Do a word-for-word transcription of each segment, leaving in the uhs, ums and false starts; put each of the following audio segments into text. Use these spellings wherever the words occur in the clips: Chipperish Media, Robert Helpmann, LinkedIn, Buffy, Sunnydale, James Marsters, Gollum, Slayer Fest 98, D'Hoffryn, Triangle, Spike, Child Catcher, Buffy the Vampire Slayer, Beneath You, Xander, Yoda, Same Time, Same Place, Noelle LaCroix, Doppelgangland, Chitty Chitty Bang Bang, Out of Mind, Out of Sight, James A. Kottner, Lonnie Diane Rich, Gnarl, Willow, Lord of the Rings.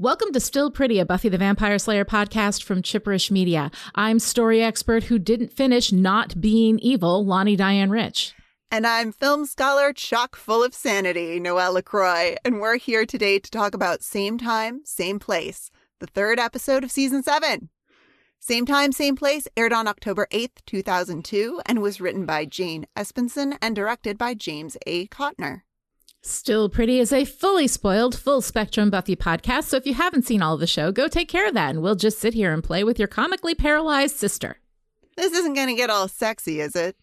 Welcome to Still Pretty, a Buffy the Vampire Slayer podcast from Chipperish Media. I'm story expert who didn't finish Not Being Evil, Lonnie Diane Rich. And I'm film scholar chock full of sanity, Noelle LaCroix. And we're here today to talk about Same Time, Same Place, the third episode of season seven. Same Time, Same Place aired on October eighth, two thousand two, and was written by Jane Espenson and directed by James A. Kottner. Still Pretty is a fully spoiled, full-spectrum Buffy podcast, so if you haven't seen all of the show, go take care of that, and we'll just sit here and play with your comically paralyzed sister. This isn't going to get all sexy, is it?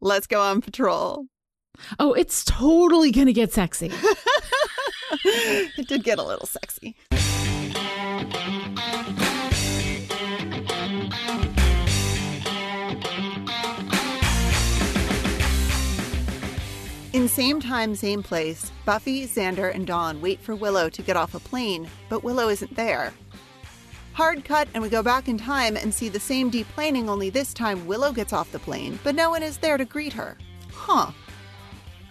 Let's go on patrol. Oh, it's totally going to get sexy. It did get a little sexy. In Same Time, Same Place, Buffy, Xander, and Dawn wait for Willow to get off a plane, but Willow isn't there. Hard cut, and we go back in time and see the same deplaning, only this time Willow gets off the plane, but no one is there to greet her. Huh.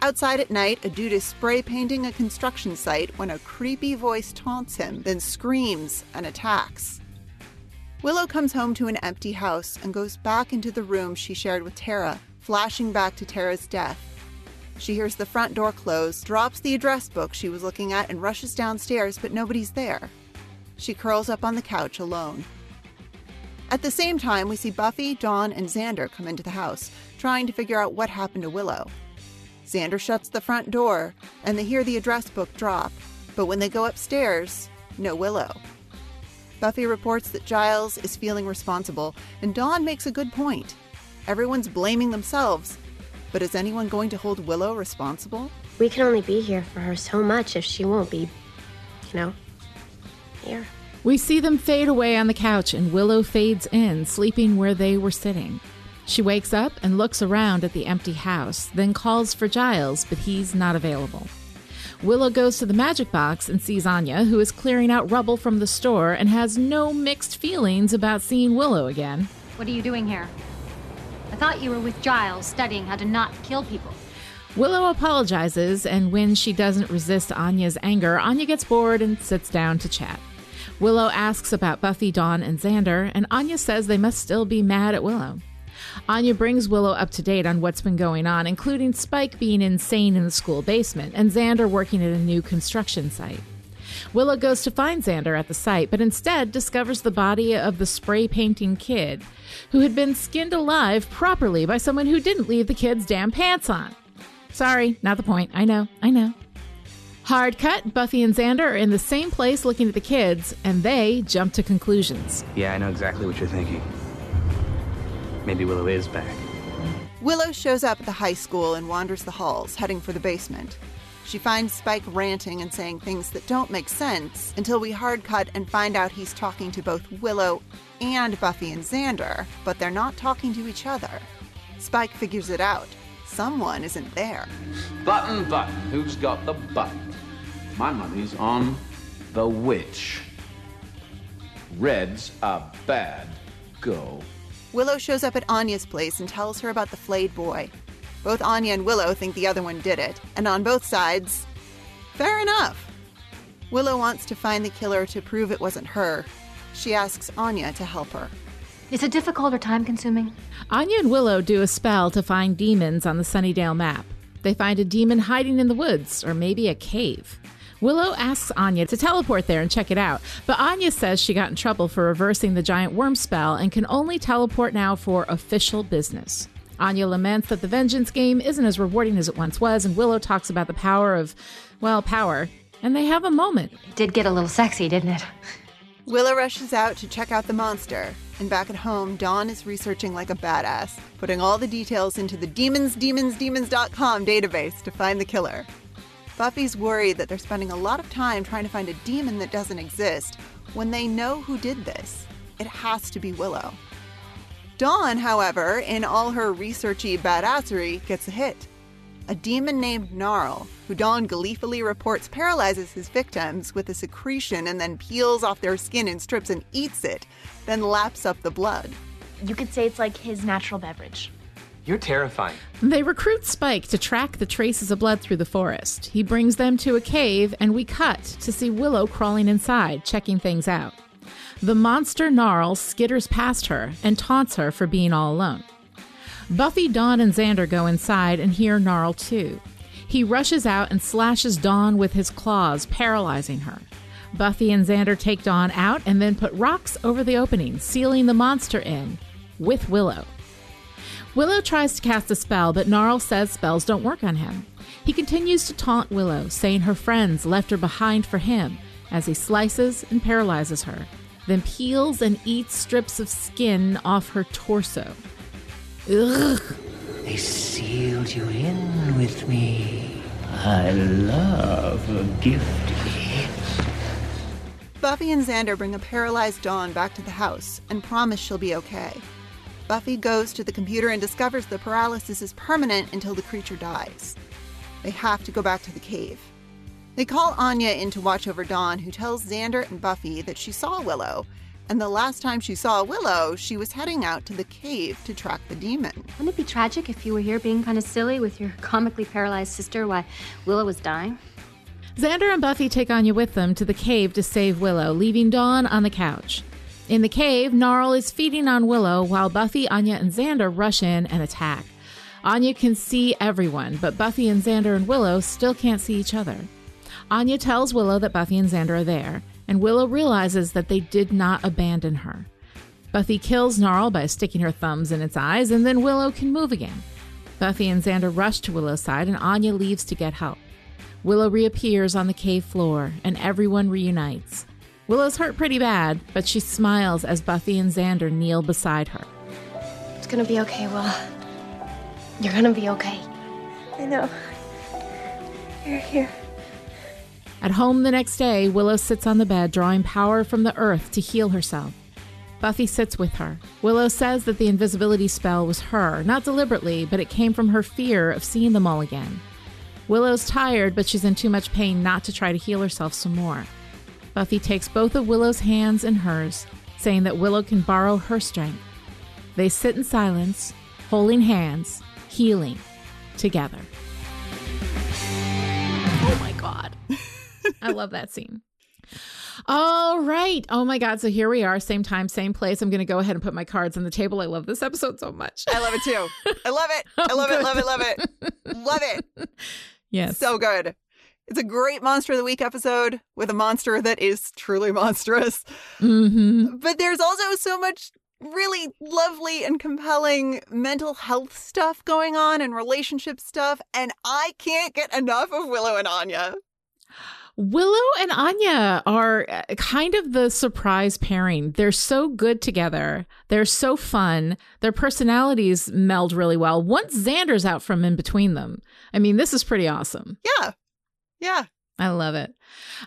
Outside at night, a dude is spray painting a construction site when a creepy voice taunts him, then screams and attacks. Willow comes home to an empty house and goes back into the room she shared with Tara, flashing back to Tara's death. She hears the front door close, drops the address book she was looking at, and rushes downstairs, but nobody's there. She curls up on the couch alone. At the same time, we see Buffy, Dawn, and Xander come into the house, trying to figure out what happened to Willow. Xander shuts the front door, and they hear the address book drop, but when they go upstairs, no Willow. Buffy reports that Giles is feeling responsible, and Dawn makes a good point. Everyone's blaming themselves. But is anyone going to hold Willow responsible? We can only be here for her so much if she won't be, you know, here. We see them fade away on the couch, and Willow fades in, sleeping where they were sitting. She wakes up and looks around at the empty house, then calls for Giles, but he's not available. Willow goes to the magic box and sees Anya, who is clearing out rubble from the store and has no mixed feelings about seeing Willow again. What are you doing here? I thought you were with Giles studying how to not kill people. Willow apologizes, and when she doesn't resist Anya's anger, Anya gets bored and sits down to chat. Willow asks about Buffy, Dawn, and Xander, and Anya says they must still be mad at Willow. Anya brings Willow up to date on what's been going on, including Spike being insane in the school basement and Xander working at a new construction site. Willow goes to find Xander at the site, but instead discovers the body of the spray-painting kid, who had been skinned alive properly by someone who didn't leave the kid's damn pants on. Sorry, not the point. I know, I know. Hard cut, Buffy and Xander are in the same place looking at the kids, and they jump to conclusions. Yeah, I know exactly what you're thinking. Maybe Willow is back. Willow shows up at the high school and wanders the halls, heading for the basement. She finds Spike ranting and saying things that don't make sense until we hard cut and find out he's talking to both Willow and Buffy and Xander, but they're not talking to each other. Spike figures it out. Someone isn't there. Button, button. Who's got the button? My money's on the witch. Red's a bad girl. Willow shows up at Anya's place and tells her about the flayed boy. Both Anya and Willow think the other one did it, and on both sides, fair enough. Willow wants to find the killer to prove it wasn't her. She asks Anya to help her. Is it difficult or time-consuming? Anya and Willow do a spell to find demons on the Sunnydale map. They find a demon hiding in the woods, or maybe a cave. Willow asks Anya to teleport there and check it out, but Anya says she got in trouble for reversing the giant worm spell and can only teleport now for official business. Anya laments that the vengeance game isn't as rewarding as it once was, and Willow talks about the power of, well, power, and they have a moment. It did get a little sexy, didn't it? Willow rushes out to check out the monster, and back at home, Dawn is researching like a badass, putting all the details into the Demons Demons Demons dot com database to find the killer. Buffy's worried that they're spending a lot of time trying to find a demon that doesn't exist when they know who did this. It has to be Willow. Dawn, however, in all her researchy badassery, gets a hit. A demon named Gnarl, who Dawn gleefully reports paralyzes his victims with a secretion and then peels off their skin in strips and eats it, then laps up the blood. You could say it's like his natural beverage. You're terrifying. They recruit Spike to track the traces of blood through the forest. He brings them to a cave, and we cut to see Willow crawling inside, checking things out. The monster Gnarl skitters past her and taunts her for being all alone. Buffy, Dawn, and Xander go inside and hear Gnarl too. He rushes out and slashes Dawn with his claws, paralyzing her. Buffy and Xander take Dawn out and then put rocks over the opening, sealing the monster in with Willow. Willow tries to cast a spell, but Gnarl says spells don't work on him. He continues to taunt Willow, saying her friends left her behind for him, as he slices and paralyzes her, then peels and eats strips of skin off her torso. Ugh! They sealed you in with me. I love a gift. Buffy and Xander bring a paralyzed Dawn back to the house and promise she'll be okay. Buffy goes to the computer and discovers the paralysis is permanent until the creature dies. They have to go back to the cave. They call Anya in to watch over Dawn, who tells Xander and Buffy that she saw Willow, and the last time she saw Willow, she was heading out to the cave to track the demon. Wouldn't it be tragic if you were here being kind of silly with your comically paralyzed sister while Willow was dying? Xander and Buffy take Anya with them to the cave to save Willow, leaving Dawn on the couch. In the cave, Gnarl is feeding on Willow while Buffy, Anya, and Xander rush in and attack. Anya can see everyone, but Buffy and Xander and Willow still can't see each other. Anya tells Willow that Buffy and Xander are there, and Willow realizes that they did not abandon her. Buffy kills Gnarl by sticking her thumbs in its eyes, and then Willow can move again. Buffy and Xander rush to Willow's side, and Anya leaves to get help. Willow reappears on the cave floor, and everyone reunites. Willow's hurt pretty bad, but she smiles as Buffy and Xander kneel beside her. It's gonna be okay, Will. You're gonna be okay. I know. You're here. At home the next day, Willow sits on the bed, drawing power from the earth to heal herself. Buffy sits with her. Willow says that the invisibility spell was her, not deliberately, but it came from her fear of seeing them all again. Willow's tired, but she's in too much pain not to try to heal herself some more. Buffy takes both of Willow's hands in hers, saying that Willow can borrow her strength. They sit in silence, holding hands, healing together. Oh my God. I love that scene. All right. Oh my God. So here we are. Same time, same place. I'm going to go ahead and put my cards on the table. I love this episode so much. I love it too. I love it. I love it. Love it. Love it. Love it. Yes. So good. It's a great Monster of the Week episode with a monster that is truly monstrous. Mm-hmm. But there's also so much really lovely and compelling mental health stuff going on and relationship stuff. And I can't get enough of Willow and Anya. Willow and Anya are kind of the surprise pairing. They're so good together. They're so fun. Their personalities meld really well. Once Xander's out from in between them, I mean, this is pretty awesome. Yeah. Yeah. I love it.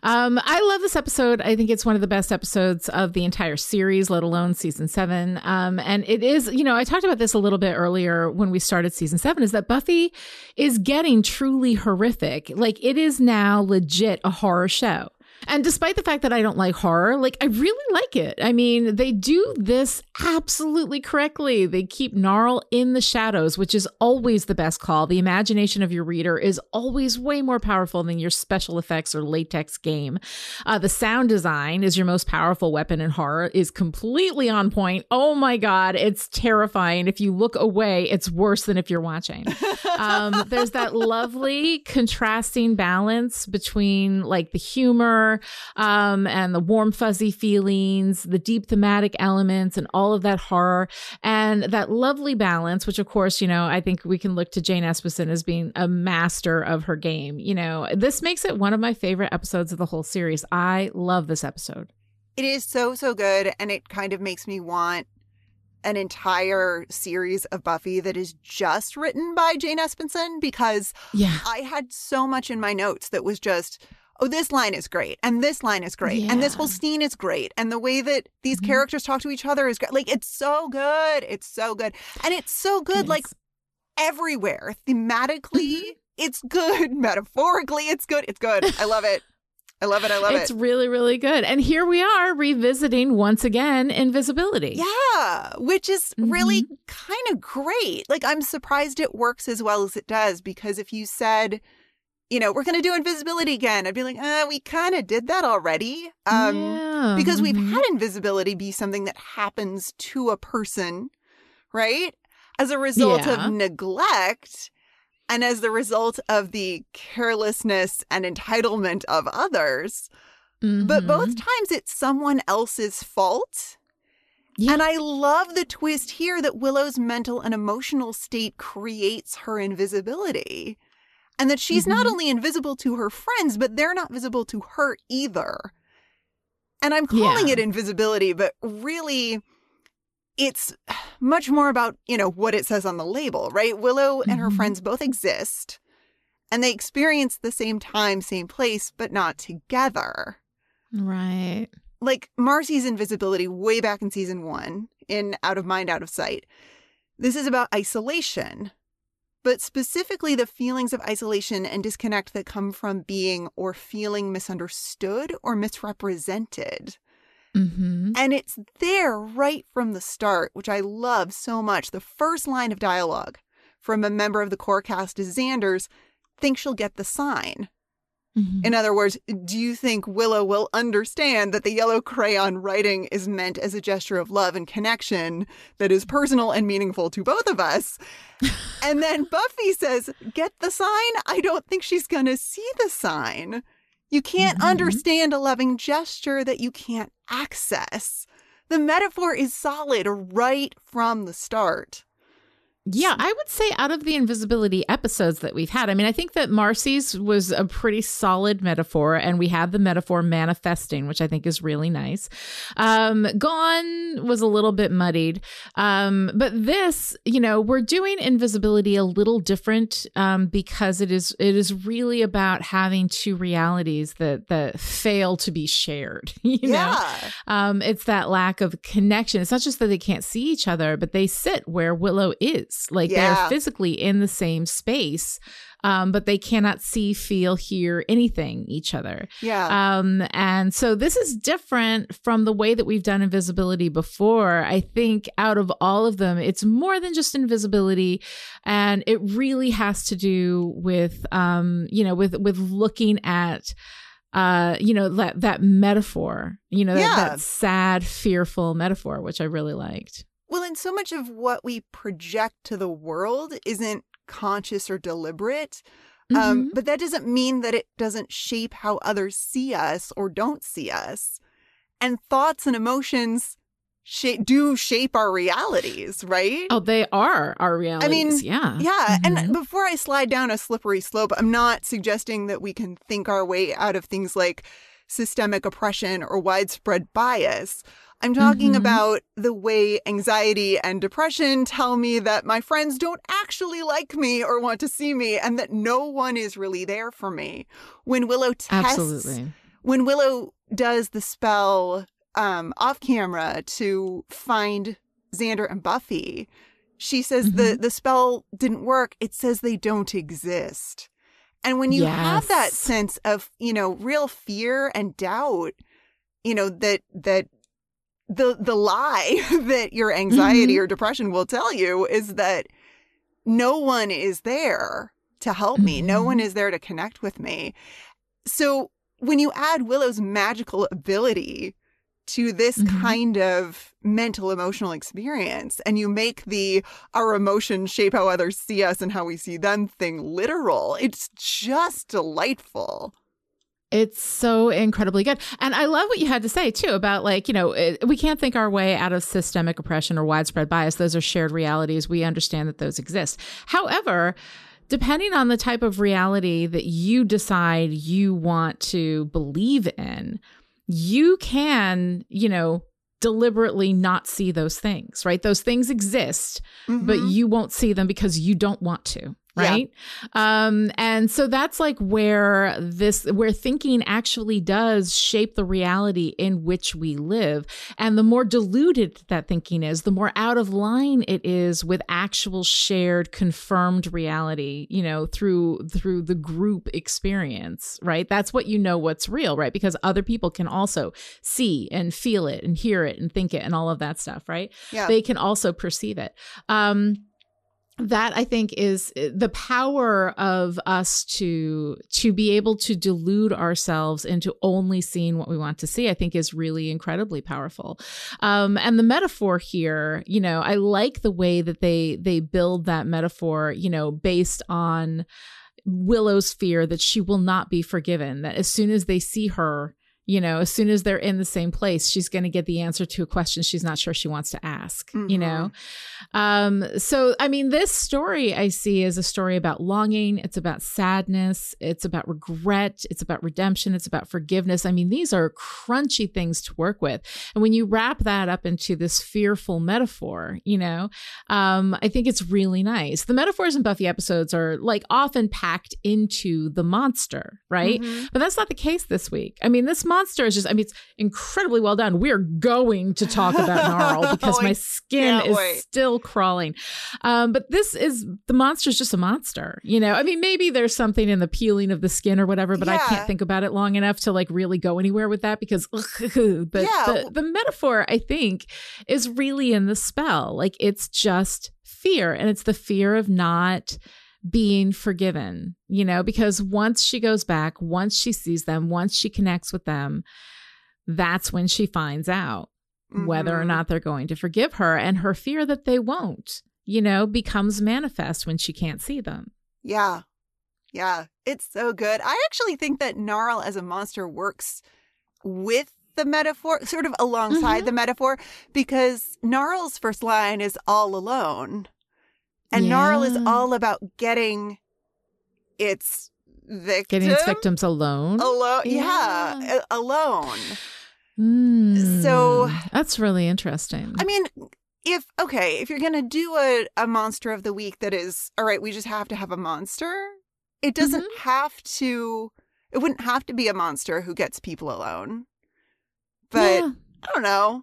Um, I love this episode. I think it's one of the best episodes of the entire series, let alone season seven. Um, and it is, you know, I talked about this a little bit earlier when we started season seven, is that Buffy is getting truly horrific. Like, it is now legit a horror show. And despite the fact that I don't like horror, like, I really like it. I mean, they do this absolutely correctly. They keep Gnarl in the shadows, which is always the best call. The imagination of your reader is always way more powerful than your special effects or latex game. Uh, the sound design is your most powerful weapon in horror, is completely on point. Oh my God, it's terrifying. If you look away, it's worse than if you're watching. Um, there's that lovely contrasting balance between, like, the humor Um, and the warm, fuzzy feelings, the deep thematic elements, and all of that horror, and that lovely balance, which, of course, you know, I think we can look to Jane Espenson as being a master of her game. You know, this makes it one of my favorite episodes of the whole series. I love this episode. It is so, so good. And it kind of makes me want an entire series of Buffy that is just written by Jane Espenson, because yeah. I had so much in my notes that was just, oh, this line is great, and this line is great, yeah. and this whole scene is great, and the way that these mm-hmm. characters talk to each other is great. Like, it's so good. It's so good. And it's so good, it like, is. everywhere. Thematically, mm-hmm. it's good. Metaphorically, it's good. It's good. I love it. I love it. I love it. It's really, really good. And here we are revisiting once again Invisibility. Yeah, which is really mm-hmm. kind of great. Like, I'm surprised it works as well as it does, because if you said, you know, we're going to do Invisibility again, I'd be like, uh, we kind of did that already. Um, yeah. Because we've had Invisibility be something that happens to a person, right? As a result yeah. of neglect. And as the result of the carelessness and entitlement of others, mm-hmm. but both times it's someone else's fault. Yeah. And I love the twist here that Willow's mental and emotional state creates her invisibility, and that she's mm-hmm. not only invisible to her friends, but they're not visible to her either. And I'm calling yeah. it invisibility, but really... it's much more about, you know, what it says on the label, right? Willow and her mm-hmm. friends both exist, and they experience the same time, same place, but not together. Right. Like Marcy's invisibility way back in season one in Out of Mind, Out of Sight. This is about isolation, but specifically the feelings of isolation and disconnect that come from being or feeling misunderstood or misrepresented. Mm-hmm. And it's there right from the start, which I love so much. The first line of dialogue from a member of the core cast is Xander's, think she'll get the sign. Mm-hmm. In other words, do you think Willow will understand that the yellow crayon writing is meant as a gesture of love and connection that is personal and meaningful to both of us? And then Buffy says, get the sign? I don't think she's going to see the sign. You can't mm-hmm. understand a loving gesture that you can't access. The metaphor is solid right from the start. Yeah, I would say out of the invisibility episodes that we've had, I mean, I think that Marcy's was a pretty solid metaphor, and we had the metaphor manifesting, which I think is really nice. Um, Gone was a little bit muddied. Um, but this, you know, we're doing invisibility a little different um, because it is it is really about having two realities that that fail to be shared. You yeah. know, um, it's that lack of connection. It's not just that they can't see each other, but they sit where Willow is. Like yeah. they're physically in the same space, um, but they cannot see, feel, hear anything each other. Yeah. Um, and so this is different from the way that we've done invisibility before. I think out of all of them, it's more than just invisibility, and it really has to do with, um, you know, with with looking at. Uh, you know, that that metaphor, you know, yeah. that, that sad, fearful metaphor, which I really liked. Well, and so much of what we project to the world isn't conscious or deliberate, mm-hmm. um, but that doesn't mean that it doesn't shape how others see us or don't see us. And thoughts and emotions sh- do shape our realities, right? Oh, they are our realities. I mean, yeah. Yeah. Mm-hmm. And before I slide down a slippery slope, I'm not suggesting that we can think our way out of things like systemic oppression or widespread bias. I'm talking mm-hmm. about the way anxiety and depression tell me that my friends don't actually like me or want to see me, and that no one is really there for me. When Willow tests, Absolutely. when Willow does the spell um, off camera to find Xander and Buffy, she says mm-hmm. the, the spell didn't work. It says they don't exist. And when you yes. have that sense of, you know, real fear and doubt, you know, that that. The the lie that your anxiety mm-hmm. or depression will tell you is that no one is there to help mm-hmm. me. No one is there to connect with me. So when you add Willow's magical ability to this mm-hmm. kind of mental, emotional experience, and you make the our emotions shape how others see us and how we see them thing literal, it's just delightful. It's so incredibly good. And I love what you had to say, too, about like, you know, it, we can't think our way out of systemic oppression or widespread bias. Those are shared realities. We understand that those exist. However, depending on the type of reality that you decide you want to believe in, you can, you know, deliberately not see those things, right? Those things exist, mm-hmm. but you won't see them because you don't want to. Right. Yeah. Um, and so that's like where this where thinking actually does shape the reality in which we live. And the more diluted that thinking is, the more out of line it is with actual shared confirmed reality, you know, through through the group experience. Right. That's what you know what's real. Right. Because other people can also see and feel it and hear it and think it and all of that stuff. Right. Yeah. They can also perceive it. Um That, I think, is the power of us to to be able to delude ourselves into only seeing what we want to see, I think, is really incredibly powerful. Um, and the metaphor here, you know, I like the way that they they build that metaphor, you know, based on Willow's fear that she will not be forgiven, that as soon as they see her, you know, as soon as they're in the same place, she's going to get the answer to a question she's not sure she wants to ask, mm-hmm. you know? Um, so, I mean, this story I see is a story about longing. It's about sadness. It's about regret. It's about redemption. It's about forgiveness. I mean, these are crunchy things to work with. And when you wrap that up into this fearful metaphor, you know, um, I think it's really nice. The metaphors in Buffy episodes are like often packed into the monster, right? Mm-hmm. But that's not the case this week. I mean, this monster Monster is just, I mean, it's incredibly well done. We're going to talk about Gnarl because oh, my skin is wait. still crawling. Um, but this is, the monster is just a monster, you know? I mean, maybe there's something in the peeling of the skin or whatever, but yeah. I can't think about it long enough to like really go anywhere with that because ugh, but yeah. the, the metaphor, I think, is really in the spell. Like, it's just fear, and it's the fear of not being forgiven, you know, because once she goes back, once she sees them, once she connects with them, that's when she finds out mm-hmm. whether or not they're going to forgive her. And her fear that they won't, you know, becomes manifest when she can't see them. Yeah. Yeah. It's so good. I actually think that Gnarl as a monster works with the metaphor, sort of alongside mm-hmm. the metaphor, because Gnarl's first line is all alone. And yeah. Gnarl is all about getting its victims. Getting its victims alone. Alone. Yeah. yeah alone. Mm, so. That's really interesting. I mean, if, okay, if you're going to do a, a monster of the week that is, all right, we just have to have a monster. It doesn't mm-hmm. have to, it wouldn't have to be a monster who gets people alone. But yeah. I don't know.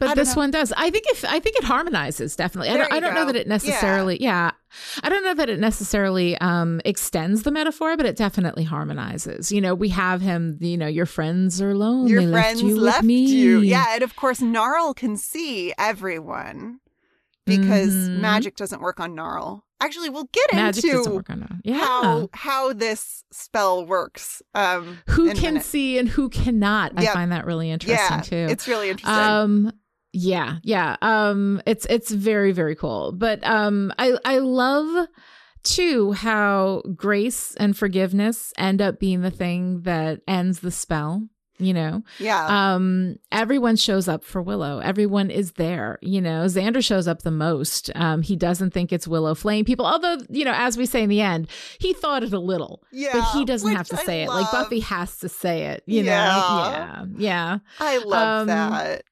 But this know. one does. I think if I think it harmonizes, definitely. There I don't, I don't know that it necessarily. Yeah. yeah. I don't know that it necessarily um, extends the metaphor, but it definitely harmonizes. You know, we have him, you know, your friends are lonely. Your friends left you. Left with me. you. Yeah. And of course, Gnarl can see everyone because mm-hmm. magic doesn't work on Gnarl. Actually, we'll get Magic into yeah. how how this spell works. Um, who can see and who cannot. Yep. I find that really interesting, yeah, too. It's really interesting. Um, yeah, yeah. Um, it's it's very, very cool. But um, I I love, too, how grace and forgiveness end up being the thing that ends the spell. You know, yeah. Um, everyone shows up for Willow. Everyone is there. You know, Xander shows up the most. Um, he doesn't think it's Willow flaying people. Although, you know, as we say in the end, he thought it a little. Yeah, but he doesn't have to say I it. Love. Like Buffy has to say it. You yeah. know. Yeah. Yeah. I love um, that.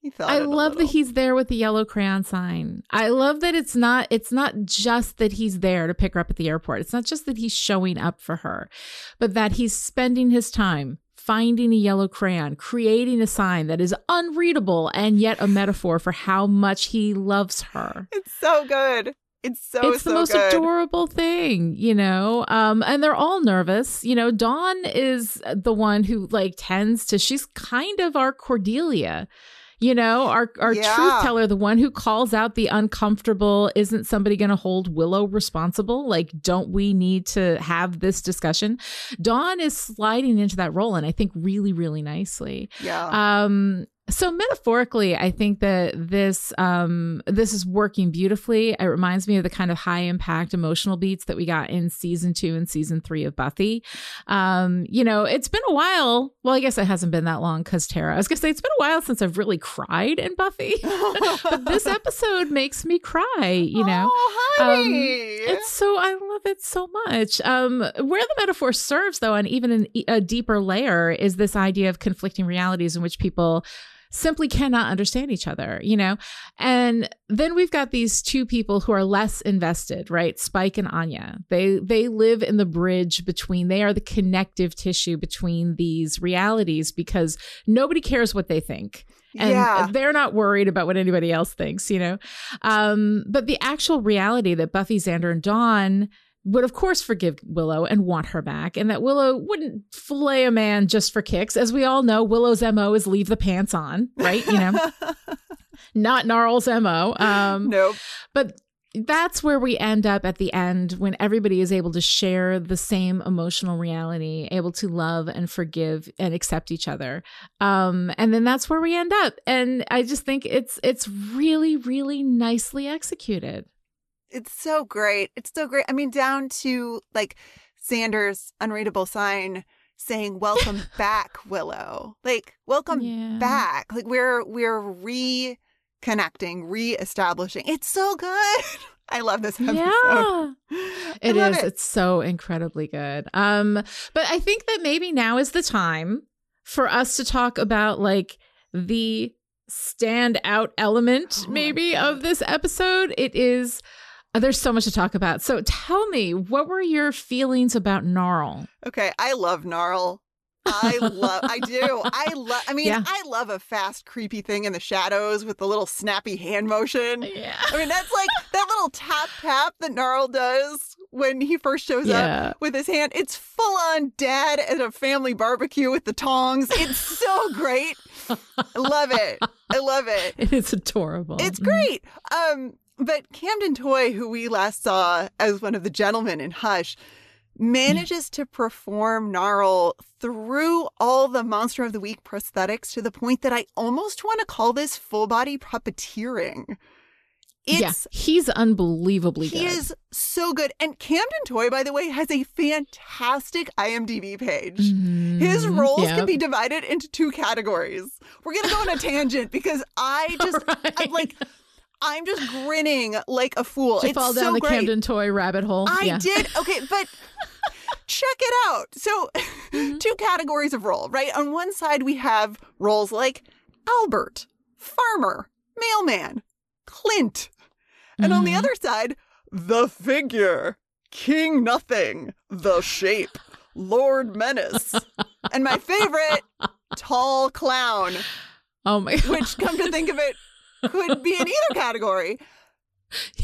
He thought I it love a that he's there with the yellow crayon sign. I love that it's not it's not just that he's there to pick her up at the airport. It's not just that he's showing up for her, but that he's spending his time finding a yellow crayon, creating a sign that is unreadable and yet a metaphor for how much he loves her. It's so good. It's so good. It's the so most good. adorable thing, you know, um, and they're all nervous. You know, Dawn is the one who like tends to, she's kind of our Cordelia. You know, our our yeah. truth teller, the one who calls out the uncomfortable, isn't somebody going to hold Willow responsible? Like, don't we need to have this discussion? Dawn is sliding into that role, and I think really, really nicely. Yeah. Um. So metaphorically, I think that this um this is working beautifully. It reminds me of the kind of high impact emotional beats that we got in season two and season three of Buffy. Um, you know, it's been a while. Well, I guess it hasn't been that long because Tara. I was gonna say it's been a while since I've really cried in Buffy, but this episode makes me cry. You know, oh, honey. Um, it's so I love it so much. Um, where the metaphor serves though, and even in a deeper layer, is this idea of conflicting realities in which people simply cannot understand each other, you know? And then we've got these two people who are less invested, right? Spike and Anya. They they live in the bridge between, they are the connective tissue between these realities because nobody cares what they think. And yeah. they're not worried about what anybody else thinks, you know? Um, but the actual reality that Buffy, Xander, and Dawn would of course forgive Willow and want her back, and that Willow wouldn't flay a man just for kicks. As we all know, Willow's M O is leave the pants on, right? You know, not Gnarl's M O. Um, nope. But that's where we end up at the end when everybody is able to share the same emotional reality, able to love and forgive and accept each other. Um, and then that's where we end up. And I just think it's it's really, really nicely executed. It's so great. It's so great. I mean, down to like Xander's unreadable sign saying, welcome back, Willow. Like, welcome yeah. back. Like we're we're reconnecting, reestablishing. It's so good. I love this episode. Yeah, it is. It. It's so incredibly good. Um, but I think that maybe now is the time for us to talk about like the standout element oh, maybe of this episode. It is... There's so much to talk about. So tell me, what were your feelings about Gnarl? Okay, I love Gnarl. I love, I do. I love, I mean, yeah. I love a fast, creepy thing in the shadows with the little snappy hand motion. Yeah. I mean, that's like that little tap tap that Gnarl does when he first shows yeah. up with his hand. It's full on dad at a family barbecue with the tongs. It's so great. I love it. I love it. It's adorable. It's great. Um, But Camden Toy, who we last saw as one of the gentlemen in Hush, manages to perform Gnarl through all the Monster of the Week prosthetics to the point that I almost want to call this full-body puppeteering. It's, yeah, he's unbelievably he good. He is so good. And Camden Toy, by the way, has a fantastic I M D B page. Mm, His roles yep. can be divided into two categories. We're going to go on a tangent because I just, right. I'm like... I'm just grinning like a fool. She it's fall so down the great. Camden Toy rabbit hole. I yeah. did. Okay, but check it out. So mm-hmm. two categories of role, right? On one side, we have roles like Albert, farmer, mailman, Clint. And mm-hmm. on the other side, the figure, King Nothing, the shape, Lord Menace, and my favorite, tall clown. Oh, my God. Which, come to think of it, could be in either category.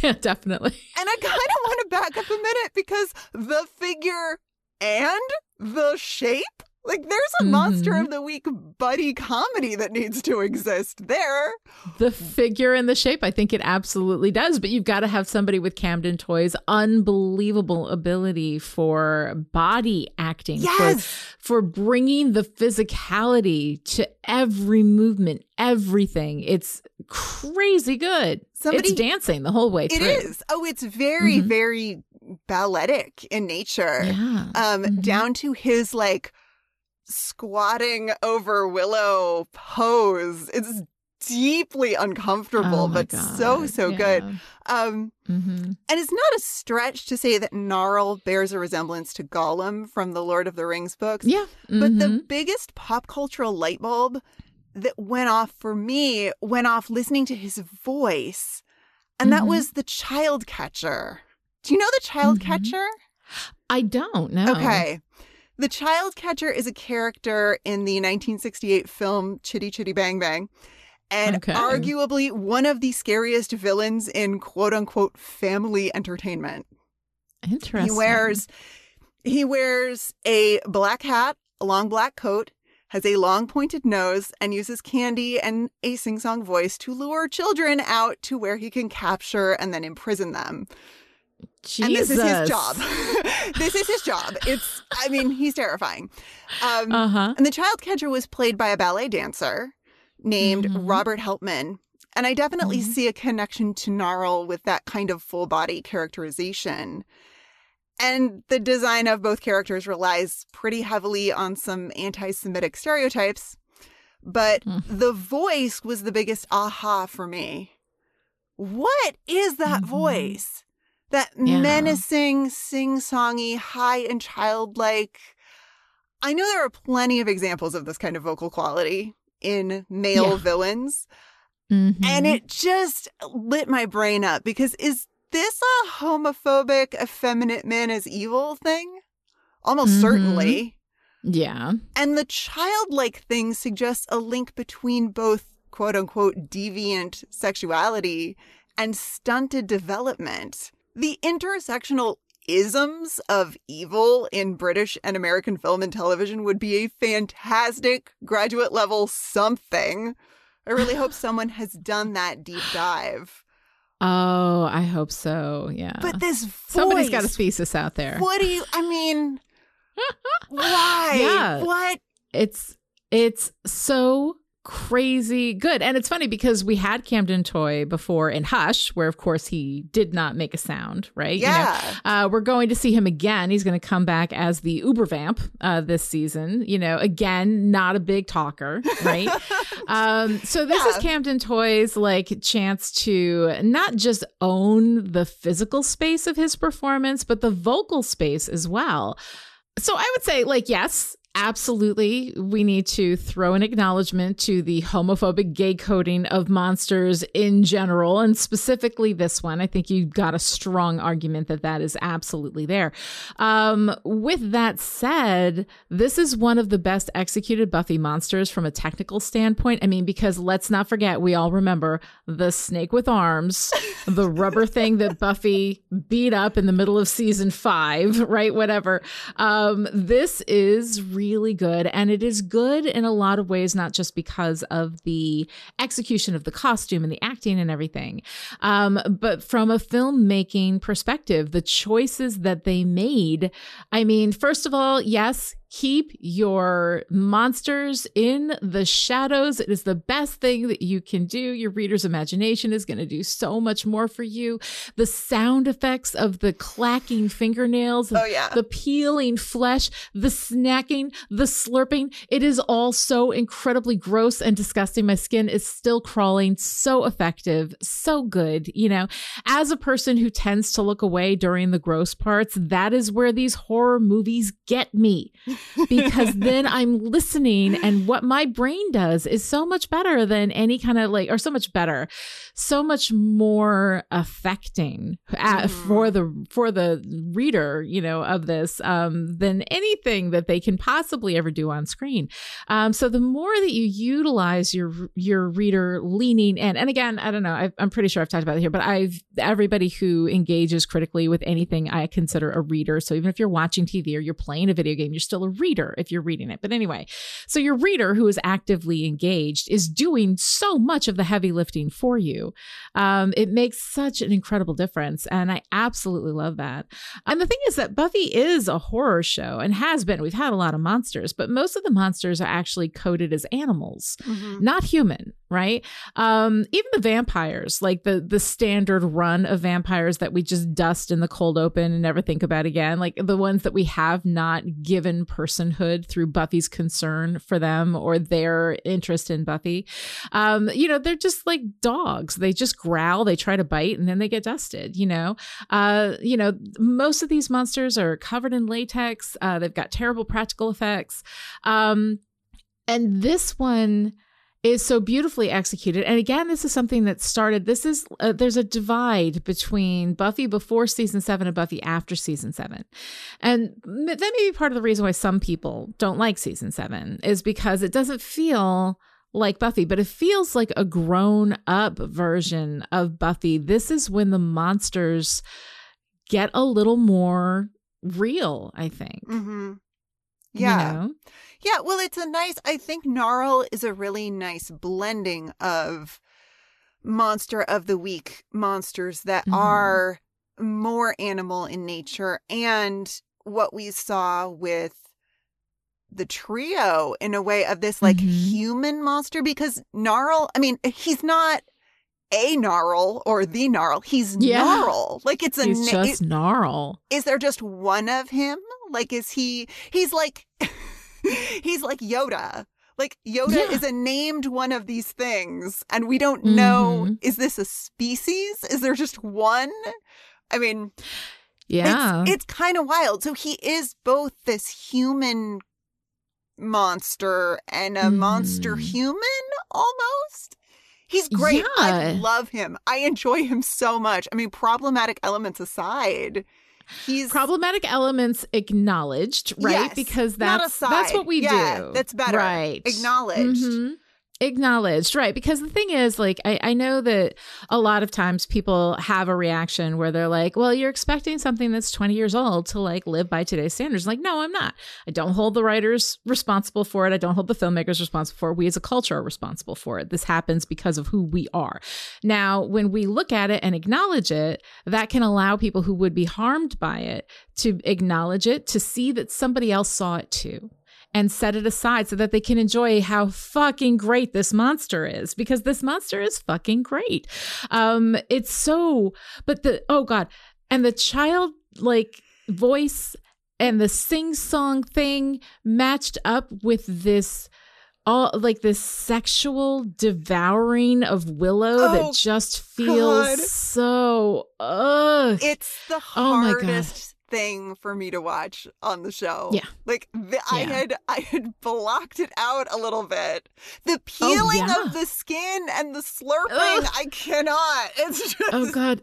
Yeah, definitely. And I kind of want to back up a minute because the figure and the shape, like there's a mm-hmm. Monster of the Week buddy comedy that needs to exist there. The figure and the shape, I think it absolutely does. But you've got to have somebody with Camden Toy's unbelievable ability for body acting, yes! for, for bringing the physicality to every movement, everything. It's crazy good. Somebody, it's dancing the whole way through. It is. Oh, it's very, mm-hmm. very balletic in nature. Yeah. Um, mm-hmm. Down to his like squatting over Willow pose. It's deeply uncomfortable, oh but God. so, so yeah. good. Um, mm-hmm. And it's not a stretch to say that Gnarl bears a resemblance to Gollum from the Lord of the Rings books. Yeah. Mm-hmm. But the biggest pop cultural light bulb that went off for me went off listening to his voice. And mm-hmm. that was the Child Catcher. Do you know the Child mm-hmm. Catcher? I don't know. Okay. The Child Catcher is a character in the nineteen sixty-eight film Chitty Chitty Bang Bang. And okay. arguably one of the scariest villains in quote unquote family entertainment. Interesting. He wears, he wears a black hat, a long black coat, has a long pointed nose, and uses candy and a sing-song voice to lure children out to where he can capture and then imprison them. Jesus. And this is his job. This is his job. It's, I mean, he's terrifying. Um, uh-huh. And the Child Catcher was played by a ballet dancer named mm-hmm. Robert Helpmann. And I definitely mm-hmm. see a connection to Gnarl with that kind of full body characterization. And the design of both characters relies pretty heavily on some anti-Semitic stereotypes. But mm. the voice was the biggest aha for me. What is that mm-hmm. voice? That yeah. menacing, sing-songy, high and childlike. I know there are plenty of examples of this kind of vocal quality in male yeah. villains. Mm-hmm. And it just lit my brain up because is this a homophobic, effeminate men as evil thing? Almost mm-hmm. certainly. Yeah. And the childlike thing suggests a link between both quote unquote deviant sexuality and stunted development. The intersectional isms of evil in British and American film and television would be a fantastic graduate level something. I really hope someone has done that deep dive. Oh, I hope so. Yeah. But this voice. Somebody's got a thesis out there. What do you, I mean, why? Yeah. What? It's, it's so crazy good. And it's funny because we had Camden Toy before in Hush, where, of course, he did not make a sound, right? Yeah. You know, uh, we're going to see him again. He's going to come back as the Uber Vamp uh, this season. You know, again, not a big talker, right? um, so this yeah. is Camden Toy's, like, chance to not just own the physical space of his performance, but the vocal space as well. So I would say, like, yes, absolutely, we need to throw an acknowledgement to the homophobic gay coding of monsters in general, and specifically this one. I think you got a strong argument that that is absolutely there. Um, with that said, this is one of the best executed Buffy monsters from a technical standpoint. I mean, because let's not forget, we all remember the snake with arms, the rubber thing that Buffy beat up in the middle of season five, right? Whatever. Um, this is really... really good. And it is good in a lot of ways, not just because of the execution of the costume and the acting and everything. Um, but from a filmmaking perspective, the choices that they made, I mean, first of all, yes, keep your monsters in the shadows. It is the best thing that you can do. Your reader's imagination is going to do so much more for you. The sound effects of the clacking fingernails, oh, yeah. the peeling flesh, the snacking, the slurping. It is all so incredibly gross and disgusting. My skin is still crawling. So effective. So good. You know, as a person who tends to look away during the gross parts, that is where these horror movies get me. Because then I'm listening, and what my brain does is so much better than any kind of like, or so much better, so much more affecting at, mm-hmm. for the for the reader, you know, of this um, than anything that they can possibly ever do on screen. Um, so the more that you utilize your your reader leaning in, and again, I don't know, I've, I'm pretty sure I've talked about it here, but I've everybody who engages critically with anything I consider a reader. So even if you're watching T V or you're playing a video game, you're still a reader if you're reading it. But anyway, so your reader who is actively engaged is doing so much of the heavy lifting for you. Um, it makes such an incredible difference. And I absolutely love that. And the thing is that Buffy is a horror show and has been. We've had a lot of monsters, but most of the monsters are actually coded as animals, mm-hmm. not human, right? Um, even the vampires, like the, the standard run of vampires that we just dust in the cold open and never think about again, like the ones that we have not given personhood through Buffy's concern for them or their interest in Buffy. Um, you know, they're just like dogs. They just growl, they try to bite, and then they get dusted, you know. Uh, you know, most of these monsters are covered in latex. Uh, they've got terrible practical effects. Um, and this one is so beautifully executed. And again, this is something that started, this is, uh, there's a divide between Buffy before season seven and Buffy after season seven. And that may be part of the reason why some people don't like season seven is because it doesn't feel like Buffy, but it feels like a grown up version of Buffy. This is when the monsters get a little more real, I think. Mm-hmm. Yeah. You know? Yeah. Well, it's a nice, I think Gnarl is a really nice blending of monster of the week, monsters that mm-hmm. are more animal in nature, and what we saw with the trio in a way of this like mm-hmm. human monster, because Gnarl, I mean, he's not a Gnarl or the Gnarl. He's yeah. Gnarl. Like it's a he's na- just it, Gnarl. Is there just one of him? Like, is he, he's like, he's like Yoda. Like Yoda yeah. is a named one of these things. And we don't mm-hmm. know, is this a species? Is there just one? I mean, yeah, it's, it's kind of wild. So he is both this human monster and a mm. monster human almost. He's great. Yeah. I love him. I enjoy him so much. I mean, problematic elements aside, he's problematic elements acknowledged, right? Yes, because that's that's what we yeah, do. That's better. Right. Acknowledged. Mm-hmm. Acknowledged, right? Because the thing is, like, I, I know that a lot of times people have a reaction where they're like, well, you're expecting something that's twenty years old to like live by today's standards. Like, no, I'm not. I don't hold the writers responsible for it. I don't hold the filmmakers responsible for it. We as a culture are responsible for it. This happens because of who we are. Now, when we look at it and acknowledge it, that can allow people who would be harmed by it to acknowledge it, to see that somebody else saw it too. And set it aside so that they can enjoy how fucking great this monster is, because this monster is fucking great. Um, it's so, but the, oh God. And the child like voice and the sing song thing matched up with this, all like this sexual devouring of Willow oh, that just feels God. so, ugh. It's the hardest. Oh, thing for me to watch on the show. Yeah. Like the, yeah. I had I had blocked it out a little bit. The peeling oh, yeah. of the skin and the slurping, ugh. I cannot. It's just Oh God.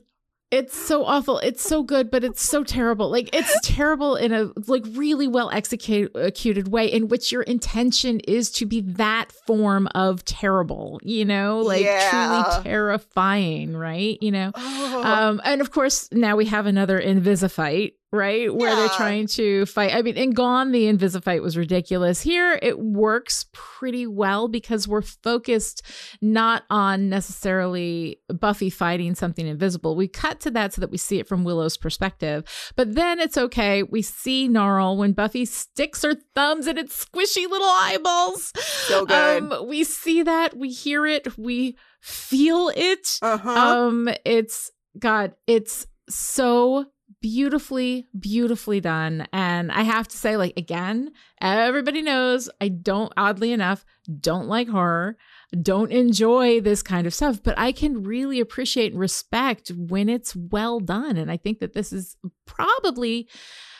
It's so awful. It's so good, but it's so terrible. Like it's terrible in a like really well executed way in which your intention is to be that form of terrible, you know, like yeah. truly terrifying. Right. You know, oh. um, and of course, now we have another Invisifight. Right. Where yeah. they're trying to fight. I mean, in Gone, the Invisifight was ridiculous. Here, it works pretty well because we're focused not on necessarily Buffy fighting something invisible. We cut to that so that we see it from Willow's perspective. But then it's OK. We see Gnarl when Buffy sticks her thumbs in its squishy little eyeballs. So good. Um, we see that. We hear it. We feel it. Uh-huh. Um, it's God. It's so beautifully, beautifully done. And I have to say, like, again, everybody knows I don't, oddly enough, don't like horror, don't enjoy this kind of stuff, but I can really appreciate and respect when it's well done. And I think that this is probably,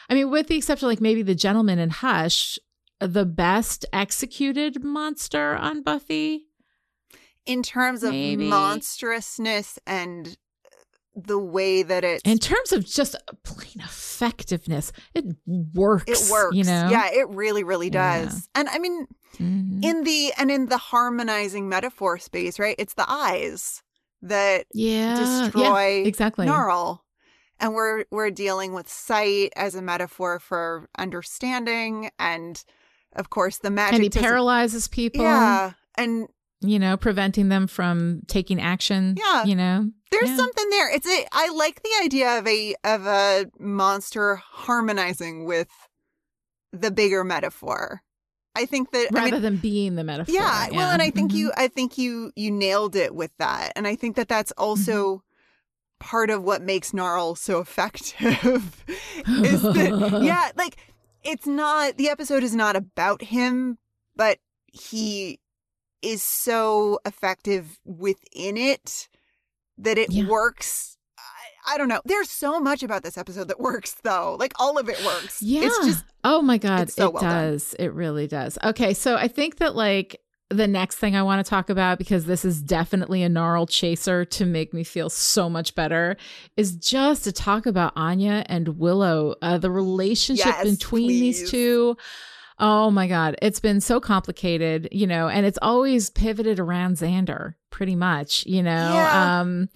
I mean, with the exception of like maybe The Gentlemen and Hush, the best executed monster on Buffy. In terms of maybe. monstrousness and the way that it, in terms of just plain effectiveness, it works. It works. You know? Yeah, it really, really does. Yeah. And I mean, mm-hmm. in the and in the harmonizing metaphor space, right? It's the eyes that yeah. destroy yeah, exactly. Gnarl, and we're we're dealing with sight as a metaphor for understanding, and of course the magic. And he doesn't... paralyzes people. Yeah, and. You know, preventing them from taking action. Yeah. You know, there's yeah. something there. It's a, I like the idea of a of a monster harmonizing with the bigger metaphor. I think that rather I mean, than being the metaphor. Yeah, yeah. Well, and I think mm-hmm. you I think you you nailed it with that. And I think that that's also mm-hmm. part of what makes Gnarl so effective. is that, yeah. Like, it's not the episode is not about him, but he is so effective within it that it yeah. works. I, I don't know. There's so much about this episode that works, though. Like, all of it works. Yeah. It's just, oh my God, so it well does. Done. It really does. Okay. So I think that, like, the next thing I want to talk about, because this is definitely a Gnarl chaser to make me feel so much better, is just to talk about Anya and Willow, uh, the relationship yes, between please. these two. Oh my God. It's been so complicated, you know, and it's always pivoted around Xander pretty much, you know. Yeah. Um,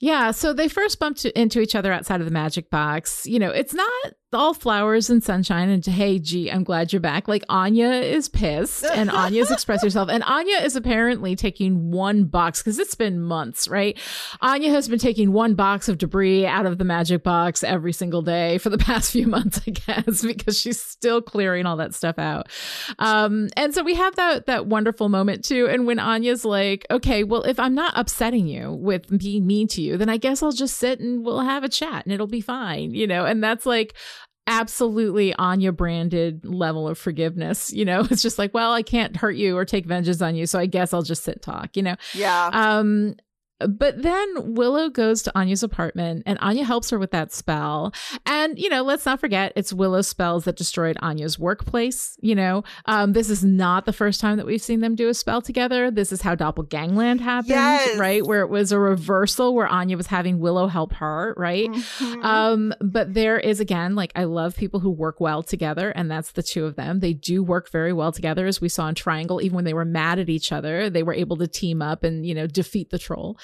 yeah. So they first bumped into each other outside of the magic box. You know, it's not all flowers and sunshine and hey, gee, I'm glad you're back. Like, Anya is pissed and Anya's expressed herself, and Anya is apparently taking one box because it's been months, right? Anya has been taking one box of debris out of the magic box every single day for the past few months, I guess, because she's still clearing all that stuff out. Um, and so we have that that wonderful moment too. And when Anya's like, okay, well, if I'm not upsetting you with being mean to you, then I guess I'll just sit and we'll have a chat and it'll be fine, you know? And that's like, absolutely Anya branded level of forgiveness. You know, it's just like, well, I can't hurt you or take vengeance on you, so I guess I'll just sit and talk, you know? Yeah. Um, But then Willow goes to Anya's apartment and Anya helps her with that spell. And, you know, let's not forget, it's Willow's spells that destroyed Anya's workplace. You know, um, this is not the first time that we've seen them do a spell together. This is how Doppelgangland happened, yes. right? Where it was a reversal where Anya was having Willow help her, right? Mm-hmm. Um, but there is, again, like, I love people who work well together, and that's the two of them. They do work very well together, as we saw in Triangle. Even when they were mad at each other, they were able to team up and, you know, defeat the troll.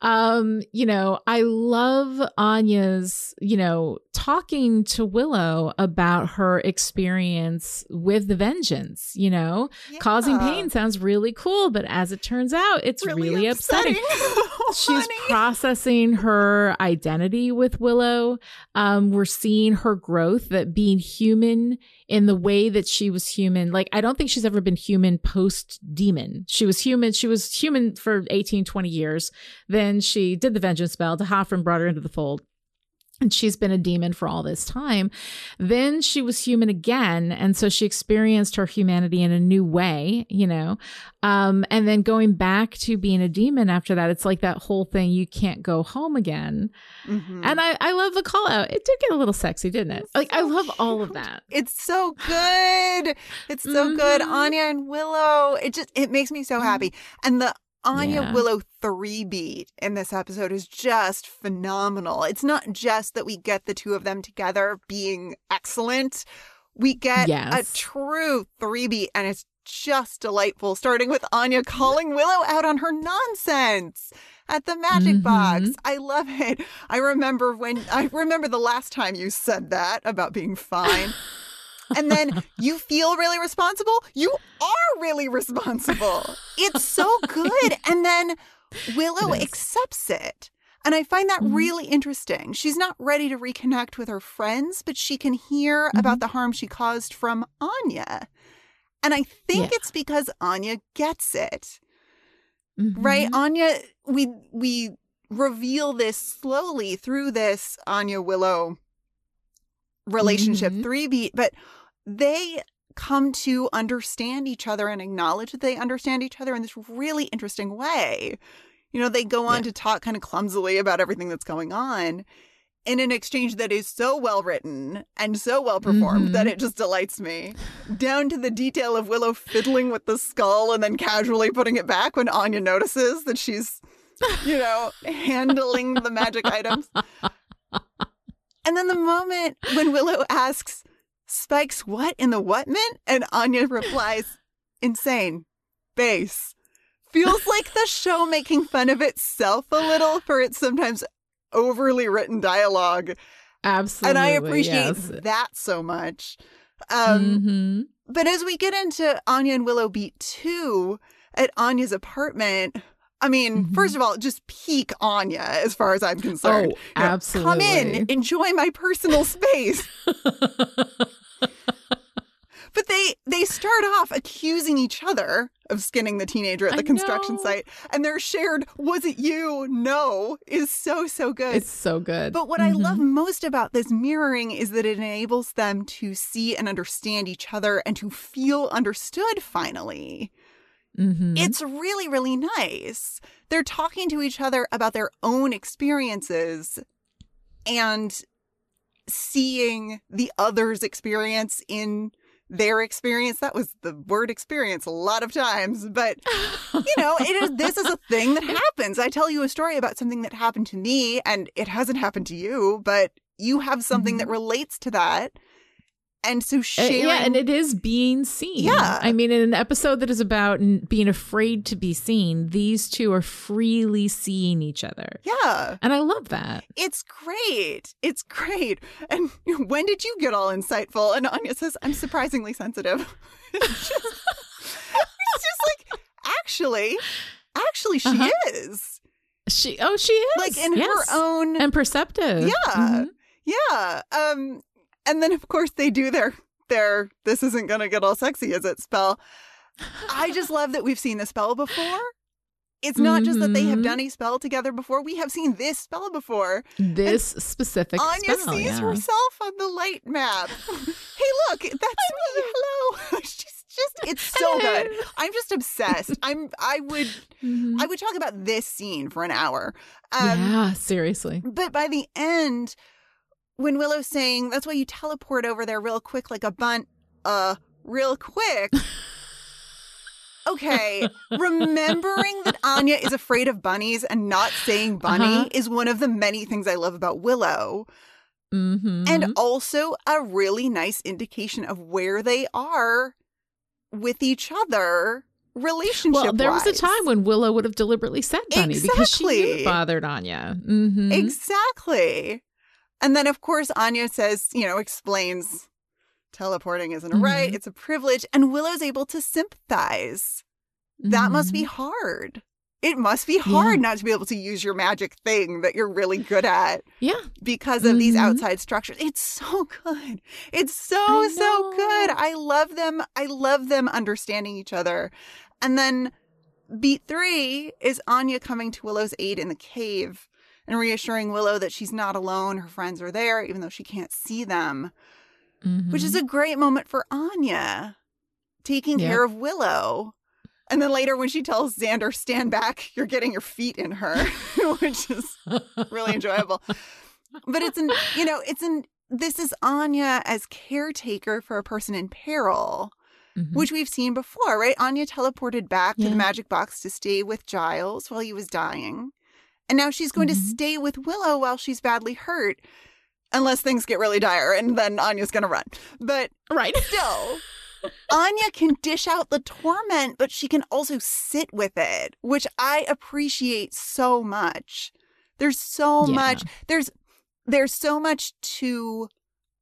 Um, you know, I love Anya's, you know, talking to Willow about her experience with the vengeance, you know, yeah. causing pain sounds really cool, but as it turns out, it's really, really upsetting. upsetting. She's processing her identity with Willow. Um, we're seeing her growth, that being human in the way that she was human. Like, I don't think she's ever been human post-demon. She was human. She was human for eighteen, twenty years. Then she did the vengeance spell. D'Hoffryn brought her into the fold. And she's been a demon for all this time. Then she was human again. And so she experienced her humanity in a new way, you know, um, and then going back to being a demon after that. It's like that whole thing. You can't go home again. Mm-hmm. And I, I love the call out. It did get a little sexy, didn't it? Like, so I love cute. all of that. It's so good. It's so mm-hmm. good. Anya and Willow. It just, it makes me so happy. And the Anya yeah. Willow three beat in this episode is just phenomenal. It's not just that we get the two of them together being excellent. We get yes. a true three beat, and it's just delightful, starting with Anya calling Willow out on her nonsense at the magic mm-hmm. box. I love it. I remember when I remember the last time you said that about being fine. And then you feel really responsible. You are really responsible. It's so good. And then Willow accepts it. And I find that mm-hmm. really interesting. She's not ready to reconnect with her friends, but she can hear mm-hmm. about the harm she caused from Anya. And I think yeah. it's because Anya gets it. Mm-hmm. Right? Anya, we we reveal this slowly through this Anya-Willow relationship mm-hmm. three beat, but they come to understand each other and acknowledge that they understand each other in this really interesting way. You know, they go on yeah. to talk kind of clumsily about everything that's going on in an exchange that is so well written and so well performed mm-hmm. that it just delights me, down to the detail of Willow fiddling with the skull and then casually putting it back when Anya notices that she's, you know, handling the magic items. And then the moment when Willow asks, Spike's what in the what mint? And Anya replies, insane. Base. Feels like the show making fun of itself a little for its sometimes overly written dialogue. Absolutely. And I appreciate yes. that so much. Um, mm-hmm. But as we get into Anya and Willow beat two at Anya's apartment... I mean, mm-hmm. first of all, just peak Anya, as far as I'm concerned. Oh, you know, absolutely. Come in, enjoy my personal space. But they they start off accusing each other of skinning the teenager at the I construction know. site. And their shared, was it you? No, is so, so good. It's so good. But what mm-hmm. I love most about this mirroring is that it enables them to see and understand each other and to feel understood finally. Mm-hmm. It's really, really nice. They're talking to each other about their own experiences and seeing the other's experience in their experience. That was the word experience a lot of times. But, you know, it is. This is a thing that happens. I tell you a story about something that happened to me, and it hasn't happened to you, but you have something mm-hmm. that relates to that. And so sharing... Yeah, and it is being seen. Yeah. I mean, in an episode that is about being afraid to be seen, these two are freely seeing each other. Yeah. And I love that. It's great. It's great. And when did you get all insightful? And Anya says, I'm surprisingly sensitive. It's just, it's just like, actually, actually she uh-huh. is. She Oh, she is. Like in yes. her own... And perceptive. Yeah. Mm-hmm. Yeah. Um... And then, of course, they do their, their this isn't going to get all sexy, is it, spell. I just love that we've seen the spell before. It's not mm-hmm. just that they have done a spell together before. We have seen this spell before. This and specific Anya spell, Anya sees yeah. herself on the light map. Hey, look, that's me. Hello. She's just it's so good. I'm just obsessed. I'm I would mm-hmm. I would talk about this scene for an hour. Um, yeah, seriously. But by the end, when Willow's saying that's why you teleport over there real quick like a bunt, uh, real quick. Okay, remembering that Anya is afraid of bunnies and not saying bunny uh-huh. is one of the many things I love about Willow. Mm-hmm. And also a really nice indication of where they are with each other relationship-wise. Well, there was a time when Willow would have deliberately said bunny exactly. because she knew it bothered Anya. Mm-hmm. Exactly. And then, of course, Anya says, you know, explains teleporting isn't a right. Mm-hmm. It's a privilege. And Willow's able to sympathize. That mm-hmm. must be hard. It must be hard yeah. not to be able to use your magic thing that you're really good at. Yeah. Because of mm-hmm. these outside structures. It's so good. It's so, so good. I love them. I love them understanding each other. And then beat three is Anya coming to Willow's aid in the cave and reassuring Willow that she's not alone. Her friends are there, even though she can't see them, mm-hmm. which is a great moment for Anya taking yep. care of Willow. And then later when she tells Xander, stand back, you're getting your feet in her, which is really enjoyable. But it's, an, you know, it's an, this is Anya as caretaker for a person in peril, mm-hmm. which we've seen before, right? Anya teleported back yeah. to the magic box to stay with Giles while he was dying. And now she's going mm-hmm. to stay with Willow while she's badly hurt, unless things get really dire and then Anya's going to run. But right. still... Anya can dish out the torment, but she can also sit with it, which I appreciate so much. There's so yeah. much. There's there's so much to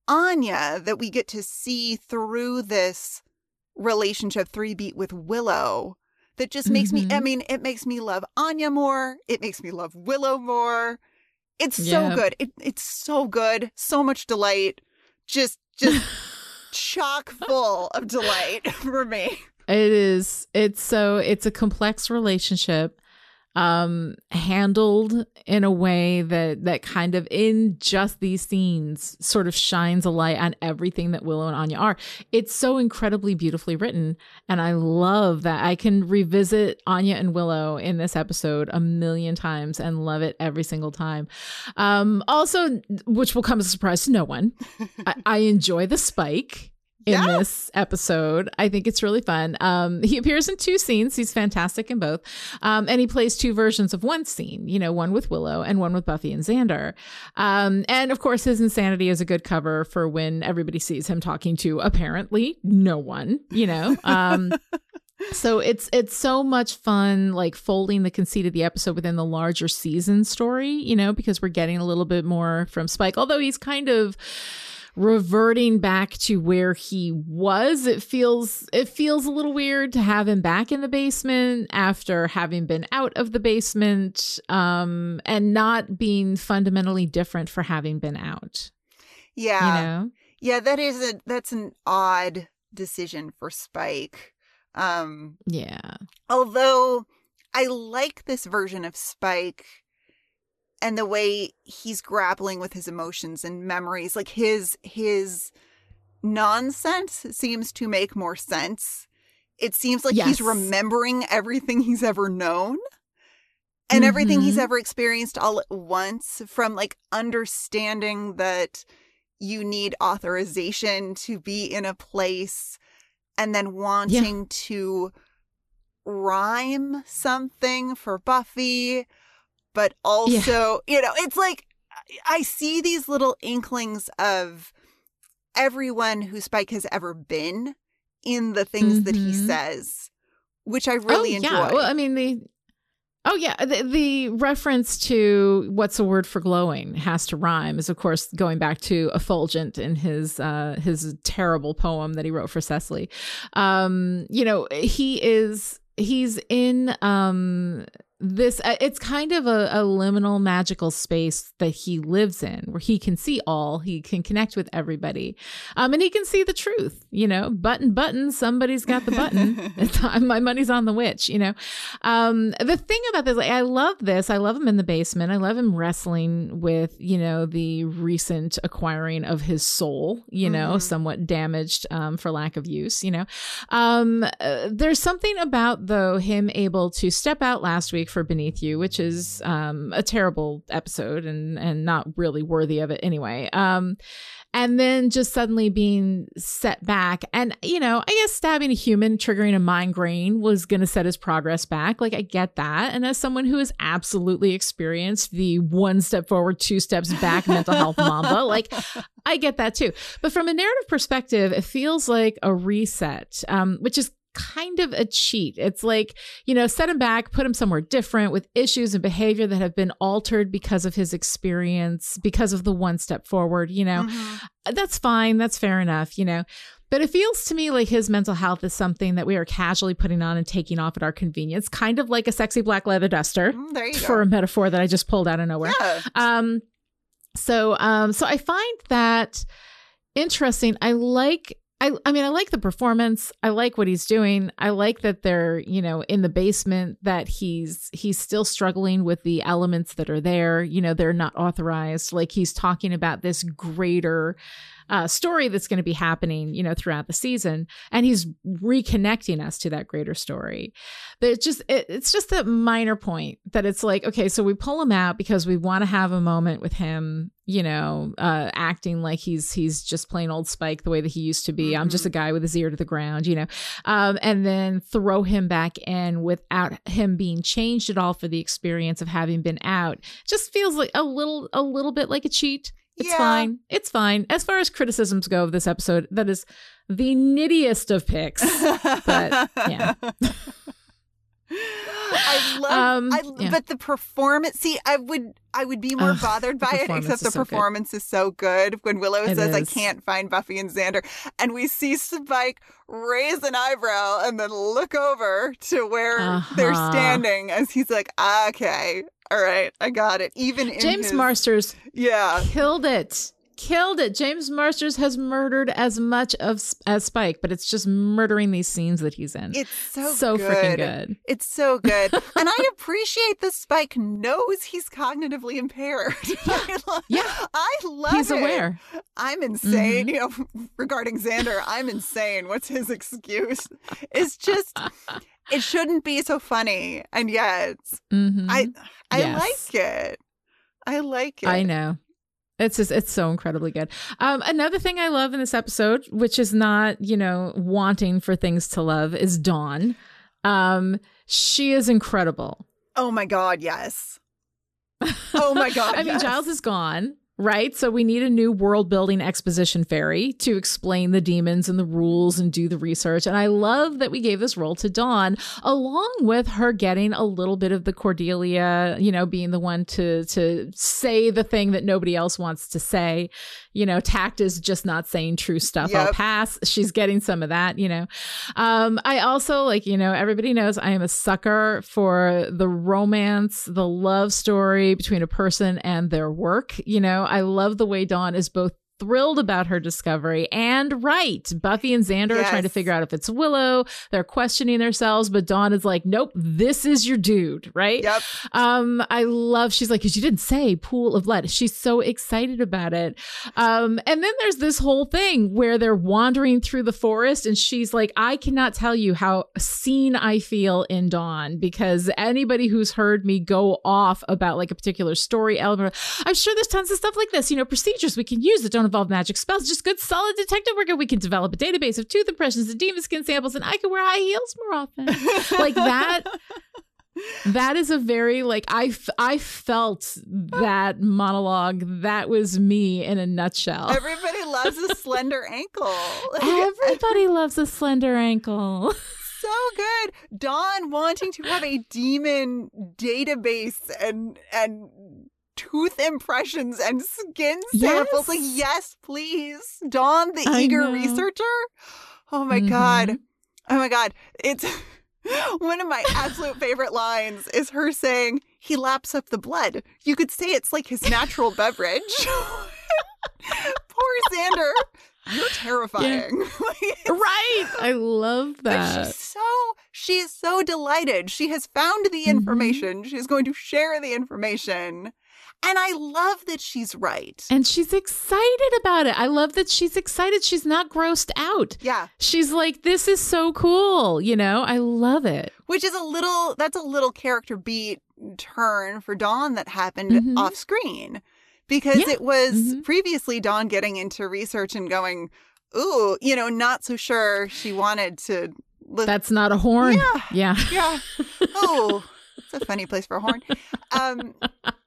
Anya that we get to see through this relationship three beat with Willow that just makes mm-hmm. me, I mean, it makes me love Anya more. It makes me love Willow more. It's yeah. so good. It, it's so good. So much delight. Just, just... chock full of delight for me. It is. It's so it's a complex relationship um, handled in a way that that kind of in just these scenes sort of shines a light on everything that Willow and Anya are. It's so incredibly beautifully written. And I love that I can revisit Anya and Willow in this episode a million times and love it every single time. Um, also, which will come as a surprise to no one. I, I enjoy the Spike. In yeah. this episode, I think it's really fun. Um, he appears in two scenes. He's fantastic in both. Um, and he plays two versions of one scene, you know, one with Willow and one with Buffy and Xander. Um, and of course, his insanity is a good cover for when everybody sees him talking to apparently no one, you know. Um, so it's it's so much fun, like folding the conceit of the episode within the larger season story, you know, because we're getting a little bit more from Spike, although he's kind of reverting back to where he was. It feels it feels a little weird to have him back in the basement after having been out of the basement um, and not being fundamentally different for having been out. Yeah. You know? Yeah, that is a that's an odd decision for Spike. Um, yeah. Although I like this version of Spike. And the way he's grappling with his emotions and memories, like his his nonsense seems to make more sense. It seems like yes. he's remembering everything he's ever known and mm-hmm. everything he's ever experienced all at once, from like understanding that you need authorization to be in a place and then wanting yeah. to rhyme something for Buffy. But also, yeah. you know, it's like I see these little inklings of everyone who Spike has ever been in the things mm-hmm. that he says, which I really oh, enjoy. Yeah. Well, I mean, the oh, yeah, the, the reference to what's the word for glowing has to rhyme is, of course, going back to Effulgent in his uh, his terrible poem that he wrote for Cecily. Um, you know, he is he's in um this, it's kind of a, a liminal magical space that he lives in, where he can see all, he can connect with everybody, um, and he can see the truth, you know, button, button, somebody's got the button. It's, my money's on the witch, you know. Um, the thing about this, like, I love this. I love him in the basement. I love him wrestling with, you know, the recent acquiring of his soul, you know, mm-hmm. somewhat damaged um, for lack of use, you know. Um, uh, there's something about, though, him able to step out last week for Beneath You, which is um, a terrible episode and and not really worthy of it anyway. Um, and then just suddenly being set back, and you know, I guess stabbing a human, triggering a migraine, was going to set his progress back. Like, I get that. And as someone who has absolutely experienced the one step forward, two steps back mental health mamba, like, I get that too. But from a narrative perspective, it feels like a reset, um, which is kind of a cheat. It's like, you know, set him back, put him somewhere different with issues and behavior that have been altered because of his experience, because of the one step forward, you know, mm-hmm. that's fine. That's fair enough, you know. But it feels to me like his mental health is something that we are casually putting on and taking off at our convenience, kind of like a sexy black leather duster, mm, there you for go. A metaphor that I just pulled out of nowhere. Yeah. Um, so, um, so I find that interesting. I like I, I mean, I like the performance. I like what he's doing. I like that they're, you know, in the basement, that he's he's still struggling with the elements that are there. You know, they're not authorized. Like, he's talking about this greater uh, story that's going to be happening, you know, throughout the season. And he's reconnecting us to that greater story. But it's just it, it's just that minor point that it's like, OK, so we pull him out because we want to have a moment with him, you know, uh, acting like he's he's just plain old Spike the way that he used to be. Mm-hmm. I'm just a guy with his ear to the ground, you know, um, and then throw him back in without him being changed at all for the experience of having been out. Just feels like a little a little bit like a cheat. It's yeah. fine. It's fine. As far as criticisms go of this episode, that is the nittiest of picks. But yeah. I love, um, I, yeah. but the performance. See, I would, I would be more Ugh, bothered by it, except the so performance good. Is so good. When Willow it says, is. "I can't find Buffy and Xander," and we see Spike raise an eyebrow and then look over to where uh-huh. they're standing, as he's like, "Okay, all right, I got it." Even in James his, Marsters, yeah, killed it. Killed it. James Marsters has murdered as much of as Spike, but it's just murdering these scenes that he's in. It's so, so good. freaking good. It's so good. And I appreciate that Spike knows he's cognitively impaired. I love, yeah. I love he's it. He's aware. I'm insane. Mm-hmm. You know, regarding Xander, I'm insane. What's his excuse? It's just, it shouldn't be so funny. And yet, mm-hmm. I, I yes. like it. I like it. I know. It's just, it's so incredibly good. Um, another thing I love in this episode, which is not, you know, wanting for things to love, is Dawn. Um, she is incredible. Oh my God, yes. Oh my God, I yes. mean, Giles is gone, right? So we need a new world-building exposition fairy to explain the demons and the rules and do the research. And I love that we gave this role to Dawn, along with her getting a little bit of the Cordelia, you know, being the one to to say the thing that nobody else wants to say. You know, tact is just not saying true stuff. Yep. I'll pass. She's getting some of that, you know. Um, I also, like, you know, everybody knows I am a sucker for the romance, the love story between a person and their work, you know. I love the way Dawn is both thrilled about her discovery and right. Buffy and Xander yes. are trying to figure out if it's Willow. They're questioning themselves, but Dawn is like, nope, this is your dude, right? Yep. Um, I love, she's like, because you didn't say pool of blood. She's so excited about it. Um, and then there's this whole thing where they're wandering through the forest and she's like, I cannot tell you how seen I feel in Dawn, because anybody who's heard me go off about like a particular story element, I'm sure there's tons of stuff like this, you know, procedures we can use that don't involve magic spells, just good solid detective work, and we can develop a database of tooth impressions and demon skin samples, and I can wear high heels more often. Like that that is a very like I, f- I felt that monologue. That was me in a nutshell. Everybody loves a slender ankle. Everybody loves a slender ankle. So good. Dawn wanting to have a demon database and and tooth impressions and skin samples. Yes. Like, yes, please. Dawn, the I eager know. researcher. Oh my mm-hmm. God. Oh my God. It's One of my absolute favorite lines is her saying, he laps up the blood. You could say it's like his natural beverage. Poor Xander. You're terrifying. Yeah. Right. I love that. But she's so, she is so delighted. She has found the information. Mm-hmm. She's going to share the information. And I love that she's right. And she's excited about it. I love that she's excited. She's not grossed out. Yeah. She's like, this is so cool. You know, I love it. Which is a little, that's a little character beat turn for Dawn that happened mm-hmm. off screen. Because yeah. it was mm-hmm. previously Dawn getting into research and going, ooh, you know, not so sure she wanted to. Li- That's not a horn. Yeah. Yeah. yeah. Oh, it's a funny place for a horn. Um,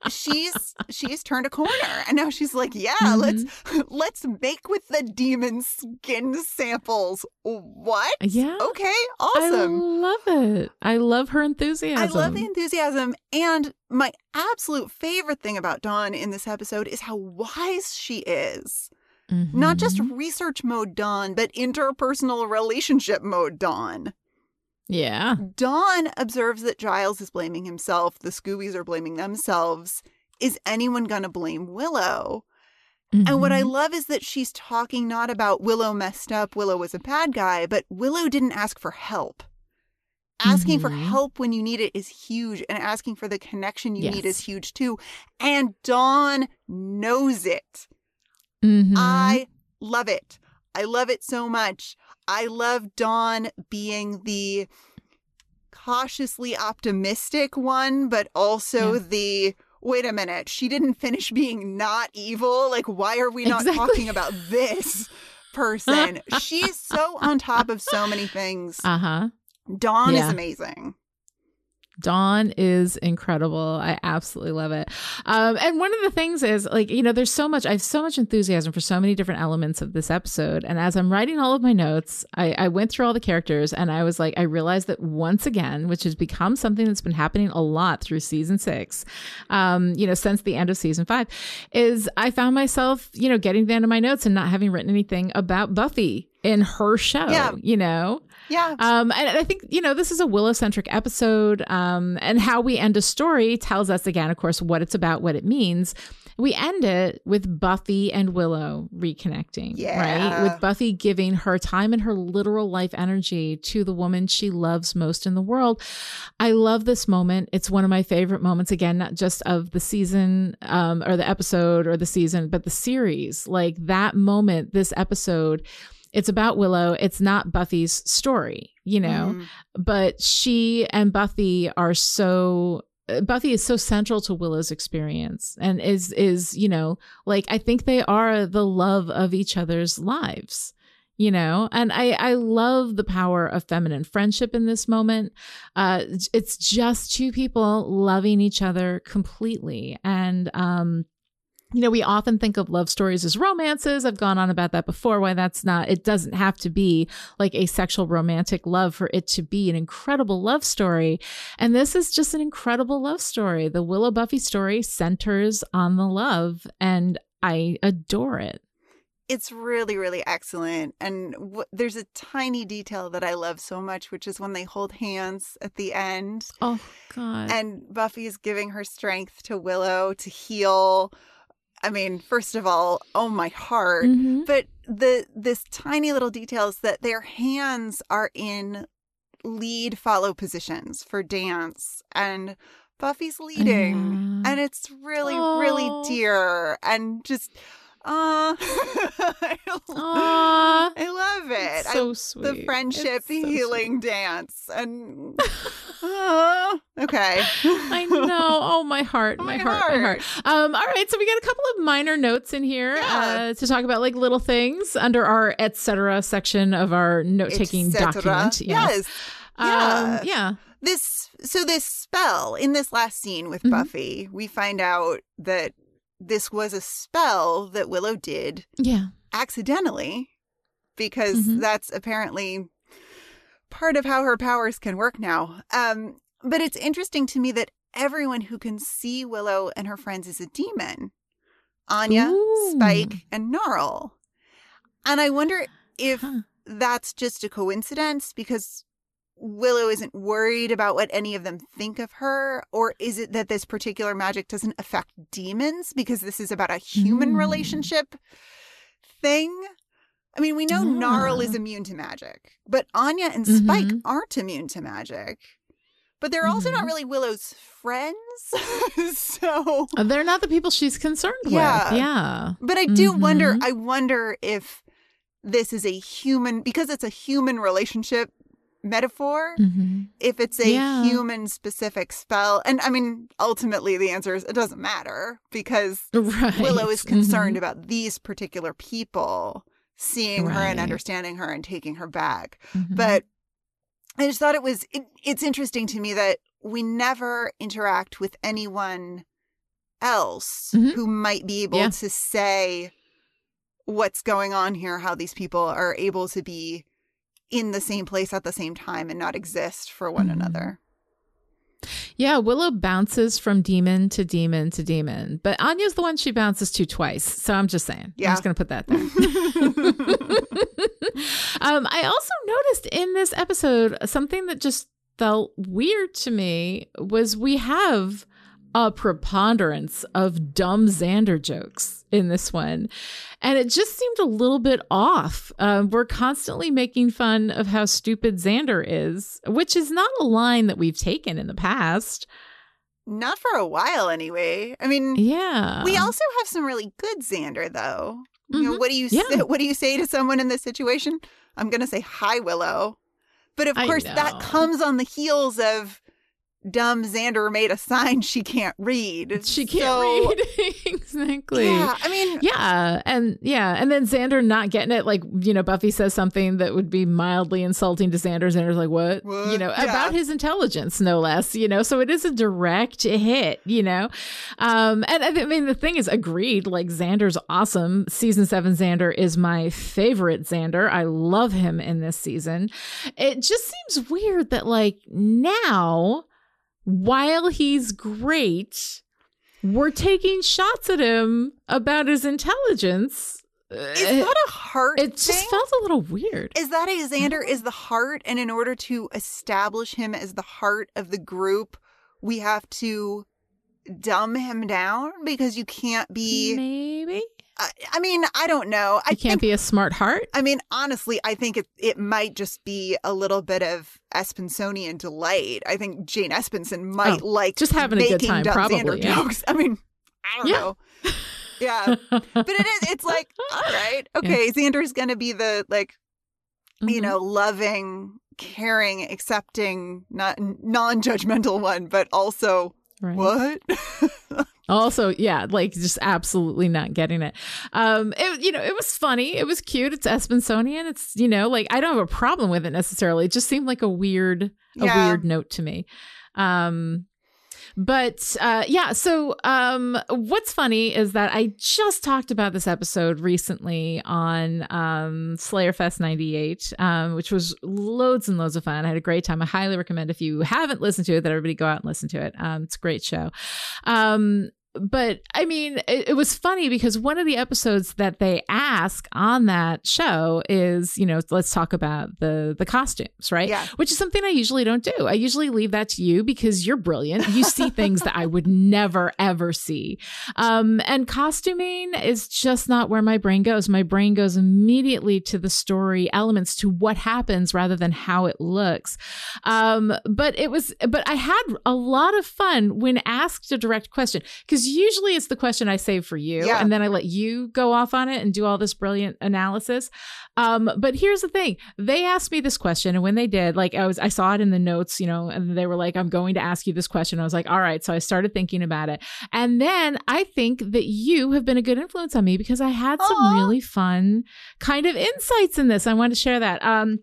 she's she's turned a corner and now she's like, yeah, mm-hmm. let's let's make with the demon skin samples. What? Yeah. Okay. Awesome. I love it. I love her enthusiasm. I love the enthusiasm. And my absolute favorite thing about Dawn in this episode is how wise she is. Mm-hmm. Not just research mode Dawn, but interpersonal relationship mode Dawn. Yeah. Dawn observes that Giles is blaming himself. The Scoobies are blaming themselves. Is anyone going to blame Willow? Mm-hmm. And what I love is that she's talking not about Willow messed up, Willow was a bad guy, but Willow didn't ask for help. Asking mm-hmm. for help when you need it is huge, and asking for the connection you yes. need is huge too. And Dawn knows it. Mm-hmm. I love it. I love it so much. I love Dawn being the cautiously optimistic one, but also yeah. the, wait a minute, she didn't finish being not evil. Like, why are we not exactly. talking about this person? She's so on top of so many things. Uh-huh. Dawn yeah. is amazing. Dawn is incredible. I absolutely love it. Um, and one of the things is, like, you know, there's so much, I have so much enthusiasm for so many different elements of this episode. And as I'm writing all of my notes, I, I went through all the characters and I was like, I realized that once again, which has become something that's been happening a lot through season six, um, you know, since the end of season five, is I found myself, you know, getting to the end of my notes and not having written anything about Buffy in her show, yeah. you know? Yeah. Um, and I think, you know, this is a Willow-centric episode, um, and how we end a story tells us, again, of course, what it's about, what it means. We end it with Buffy and Willow reconnecting, yeah. right? With Buffy giving her time and her literal life energy to the woman she loves most in the world. I love this moment. It's one of my favorite moments, again, not just of the season um, or the episode or the season, but the series. Like that moment, this episode... It's about Willow. It's not Buffy's story, you know, mm. but she and Buffy are so Buffy is so central to Willow's experience and is is, you know, like I think they are the love of each other's lives. You know, and I, I love the power of feminine friendship in this moment. Uh, it's just two people loving each other completely. And um you know, we often think of love stories as romances. I've gone on about that before, why that's not, it doesn't have to be like a sexual romantic love for it to be an incredible love story. And this is just an incredible love story. The Willow Buffy story centers on the love, and I adore it. It's really, really excellent. And w- there's a tiny detail that I love so much, which is when they hold hands at the end. Oh, God. And Buffy is giving her strength to Willow to heal. I mean, first of all, oh, my heart. Mm-hmm. But the this tiny little detail is that their hands are in lead follow positions for dance. And Buffy's leading. Mm. And it's really, oh. really dear. And just, uh, I, love, I love it. It's so I, sweet. The friendship so healing sweet. Dance. And... Uh, okay. I know. Oh, my heart. Oh, my, my heart. heart. My heart. Um, all right. So we got a couple of minor notes in here yeah. uh, to talk about like little things under our et cetera section of our note-taking document. Yes. yes. Um, yeah. yeah. This. So this spell in this last scene with mm-hmm. Buffy, we find out that this was a spell that Willow did yeah. accidentally, because mm-hmm. that's apparently... part of how her powers can work now. Um, but it's interesting to me that everyone who can see Willow and her friends is a demon. Anya, Ooh. Spike, and Gnarl. And I wonder if huh. that's just a coincidence, because Willow isn't worried about what any of them think of her? Or is it that this particular magic doesn't affect demons because this is about a human mm. relationship thing? I mean, we know ah. Gnarl is immune to magic, but Anya and mm-hmm. Spike aren't immune to magic. But they're also mm-hmm. not really Willow's friends. So they're not the people she's concerned yeah. with. Yeah. But I do mm-hmm. wonder, I wonder if this is a human, because it's a human relationship metaphor, mm-hmm. if it's a yeah. human specific spell. And I mean, ultimately the answer is it doesn't matter because right. Willow is concerned mm-hmm. about these particular people seeing right. her and understanding her and taking her back. Mm-hmm. But I just thought it was, it, it's interesting to me that we never interact with anyone else mm-hmm. who might be able yeah. to say what's going on here, how these people are able to be in the same place at the same time and not exist for one mm-hmm. another. Yeah, Willow bounces from demon to demon to demon, but Anya's the one she bounces to twice. So I'm just saying, yeah. I'm just going to put that there. um, I also noticed in this episode, something that just felt weird to me was we have a preponderance of dumb Xander jokes in this one. And it just seemed a little bit off. Um, we're constantly making fun of how stupid Xander is, which is not a line that we've taken in the past. Not for a while, anyway. I mean, yeah. we also have some really good Xander, though. Mm-hmm. You know, what do you yeah. say, what do you say to someone in this situation? I'm going to say, hi, Willow. But of course, that comes on the heels of dumb Xander made a sign she can't read. She can't so, read. Exactly. Yeah. I mean. Yeah. And yeah. And then Xander not getting it. Like, you know, Buffy says something that would be mildly insulting to Xander. Xander's like, what? what? You know, yeah. about his intelligence, no less, you know. So it is a direct hit, you know. Um, and I, th- I mean, the thing is, agreed, like Xander's awesome. Season seven Xander is my favorite Xander. I love him in this season. It just seems weird that, like, now, while he's great, we're taking shots at him about his intelligence. Is that a heart thing? It just felt a little weird. Is that a Xander is the heart, and in order to establish him as the heart of the group, we have to dumb him down because you can't be... Maybe? I, I mean, I don't know. I you can't think, be a smart heart? I mean, honestly, I think it it might just be a little bit of Espensonian delight. I think Jane Espenson might oh, like just having a good time, probably. Yeah. Jokes. I mean, I don't yeah. know. Yeah. But it is, it's like, all right, okay, yeah. Xander's going to be the, like, mm-hmm. you know, loving, caring, accepting, not non-judgmental one, but also, right. what? Also, yeah, like just absolutely not getting it. Um, it, you know, it was funny. It was cute. It's Espensonian. It's, you know, like I don't have a problem with it necessarily. It just seemed like a weird, a yeah. weird note to me. Um, but uh, yeah, so um, what's funny is that I just talked about this episode recently on um, Slayer Fest ninety-eight, um, which was loads and loads of fun. I had a great time. I highly recommend if you haven't listened to it that everybody go out and listen to it. Um, it's a great show. Um, but I mean, it, it was funny because one of the episodes that they ask on that show is, you know, let's talk about the the costumes, right? Yeah. Which is something I usually don't do. I usually leave that to you because you're brilliant. You see things that I would never, ever see. Um, and costuming is just not where my brain goes. My brain goes immediately to the story elements, to what happens rather than how it looks. Um, but it was, but I had a lot of fun when asked a direct question because usually it's the question I save for you yeah. and then I let you go off on it and do all this brilliant analysis. Um, but here's the thing. They asked me this question, and when they did, like I was, I saw it in the notes, you know, and they were like, I'm going to ask you this question. I was like, all right. So I started thinking about it. And then I think that you have been a good influence on me because I had some Aww. really fun kind of insights in this. I wanted to share that. Um,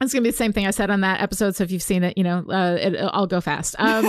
It's going to be the same thing I said on that episode. So if you've seen it, you know, uh, it, I'll go fast. Um,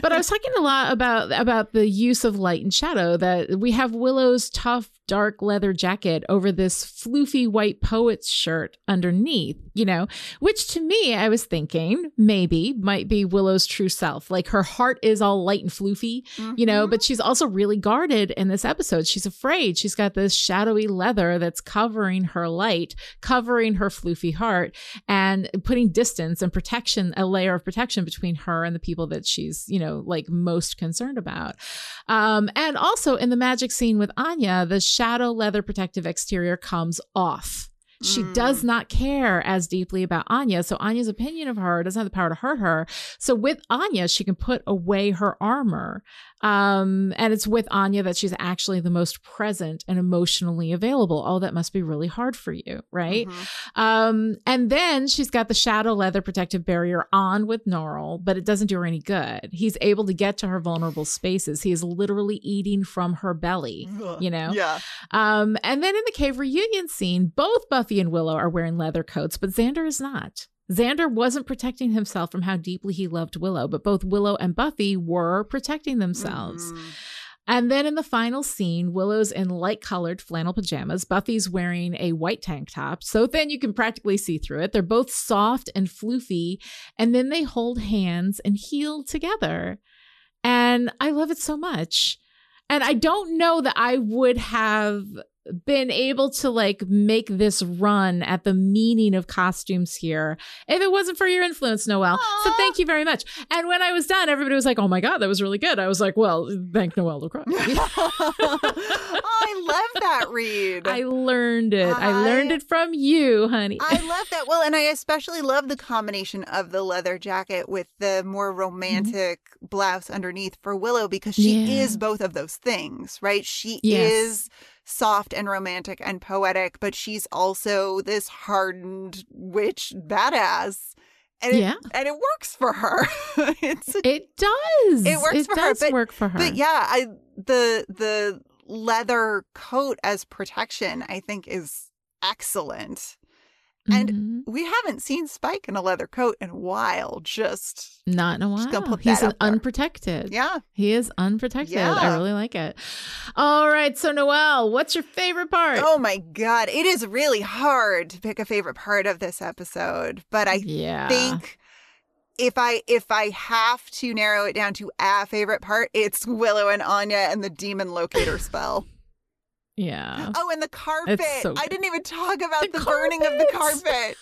but I was talking a lot about about the use of light and shadow, that we have Willow's tough dark leather jacket over this floofy white poet's shirt underneath, you know, which to me, I was thinking maybe might be Willow's true self. Like her heart is all light and floofy, mm-hmm. you know, but she's also really guarded in this episode. She's afraid. She's got this shadowy leather that's covering her light, covering her floofy heart, and putting distance and protection, a layer of protection between her and the people that she's, you know, like most concerned about. Um, and also in the magic scene with Anya, the shadow leather protective exterior comes off. She mm. does not care as deeply about Anya. So Anya's opinion of her doesn't have the power to hurt her. So with Anya, she can put away her armor. Um, and it's with Anya that she's actually the most present and emotionally available. Oh, that must be really hard for you, right? Mm-hmm. Um, and then she's got the shadow leather protective barrier on with Gnarl, but it doesn't do her any good. He's able to get to her vulnerable spaces. He is literally eating from her belly, you know? Yeah. Um, and then in the cave reunion scene, both Buffy and Willow are wearing leather coats, but Xander is not. Xander wasn't protecting himself from how deeply he loved Willow, but both Willow and Buffy were protecting themselves. Mm. And then in the final scene, Willow's in light-colored flannel pajamas. Buffy's wearing a white tank top, so thin you can practically see through it. They're both soft and floofy, and then they hold hands and heel together. And I love it so much. And I don't know that I would have been able to like make this run at the meaning of costumes here if it wasn't for your influence, Noelle. Aww. So thank you very much. And when I was done, everybody was like, oh my God, that was really good. I was like, well, thank Noelle LaCroix. Oh, I love that read. I learned it. I, I learned it from you, honey. I love that. Well, and I especially love the combination of the leather jacket with the more romantic mm-hmm. blouse underneath for Willow, because she yeah. is both of those things, right? She yes. is soft and romantic and poetic, but she's also this hardened witch badass. And it, yeah. and it works for her. it's a, it does. It works it for does her. But, work for her. But yeah, I, the the leather coat as protection, I think, is excellent. And mm-hmm. we haven't seen Spike in a leather coat in a while. Just not in a while. He's an unprotected. Yeah. He is unprotected. Yeah. I really like it. All right. So, Noelle, what's your favorite part? Oh, my God. It is really hard to pick a favorite part of this episode. But I yeah. think if I if I have to narrow it down to a favorite part, it's Willow and Anya and the demon locator spell. Yeah. Oh, and the carpet. So I didn't even talk about the, the burning of the carpet,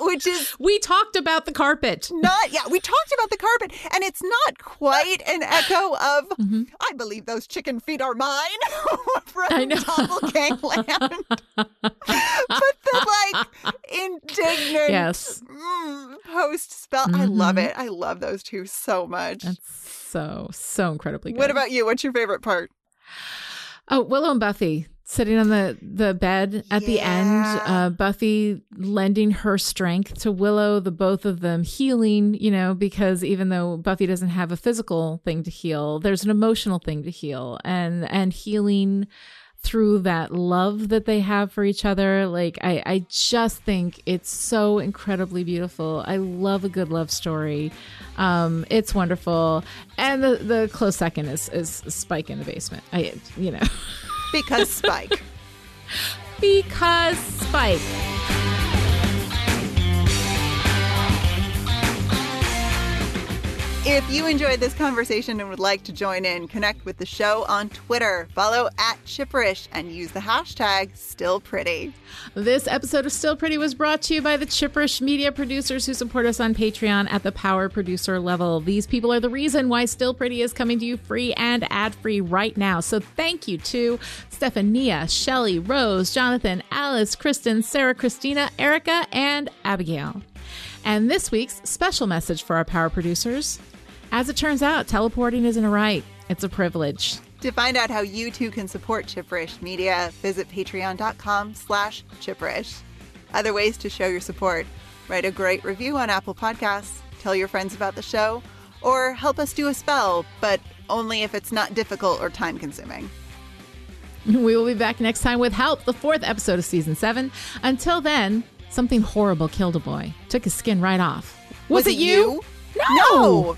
which is... We talked about the carpet. Not, yeah, we talked about the carpet, and it's not quite an echo of, mm-hmm. I believe those chicken feet are mine from I know. Doppelgangland. But the, like, indignant yes. mm, post-spell. Mm-hmm. I love it. I love those two so much. That's so, so incredibly good. What about you? What's your favorite part? Oh, Willow and Buffy sitting on the, the bed at yeah. the end. Uh, Buffy lending her strength to Willow, the both of them healing, you know, because even though Buffy doesn't have a physical thing to heal, there's an emotional thing to heal, and and healing through that love that they have for each other. Like, I, I just think it's so incredibly beautiful. I love a good love story. Um, it's wonderful. And the, the close second is, is Spike in the basement. I, you know. Because Spike. Because Spike. If you enjoyed this conversation and would like to join in, connect with the show on Twitter. Follow at Chipperish and use the hashtag StillPretty. This episode of Still Pretty was brought to you by the Chipperish Media producers who support us on Patreon at the power producer level. These people are the reason why Still Pretty is coming to you free and ad-free right now. So thank you to Stephania, Shelley, Rose, Jonathan, Alice, Kristen, Sarah, Christina, Erica, and Abigail. And this week's special message for our power producers. As it turns out, teleporting isn't a right. It's a privilege. To find out how you too can support Chipperish Media, visit patreon.com slash Chipperish. Other ways to show your support: write a great review on Apple Podcasts, tell your friends about the show, or help us do a spell, but only if it's not difficult or time-consuming. We will be back next time with Help, the fourth episode of Season seven. Until then... something horrible killed a boy. Took his skin right off. Was, Was it you? you? No! no!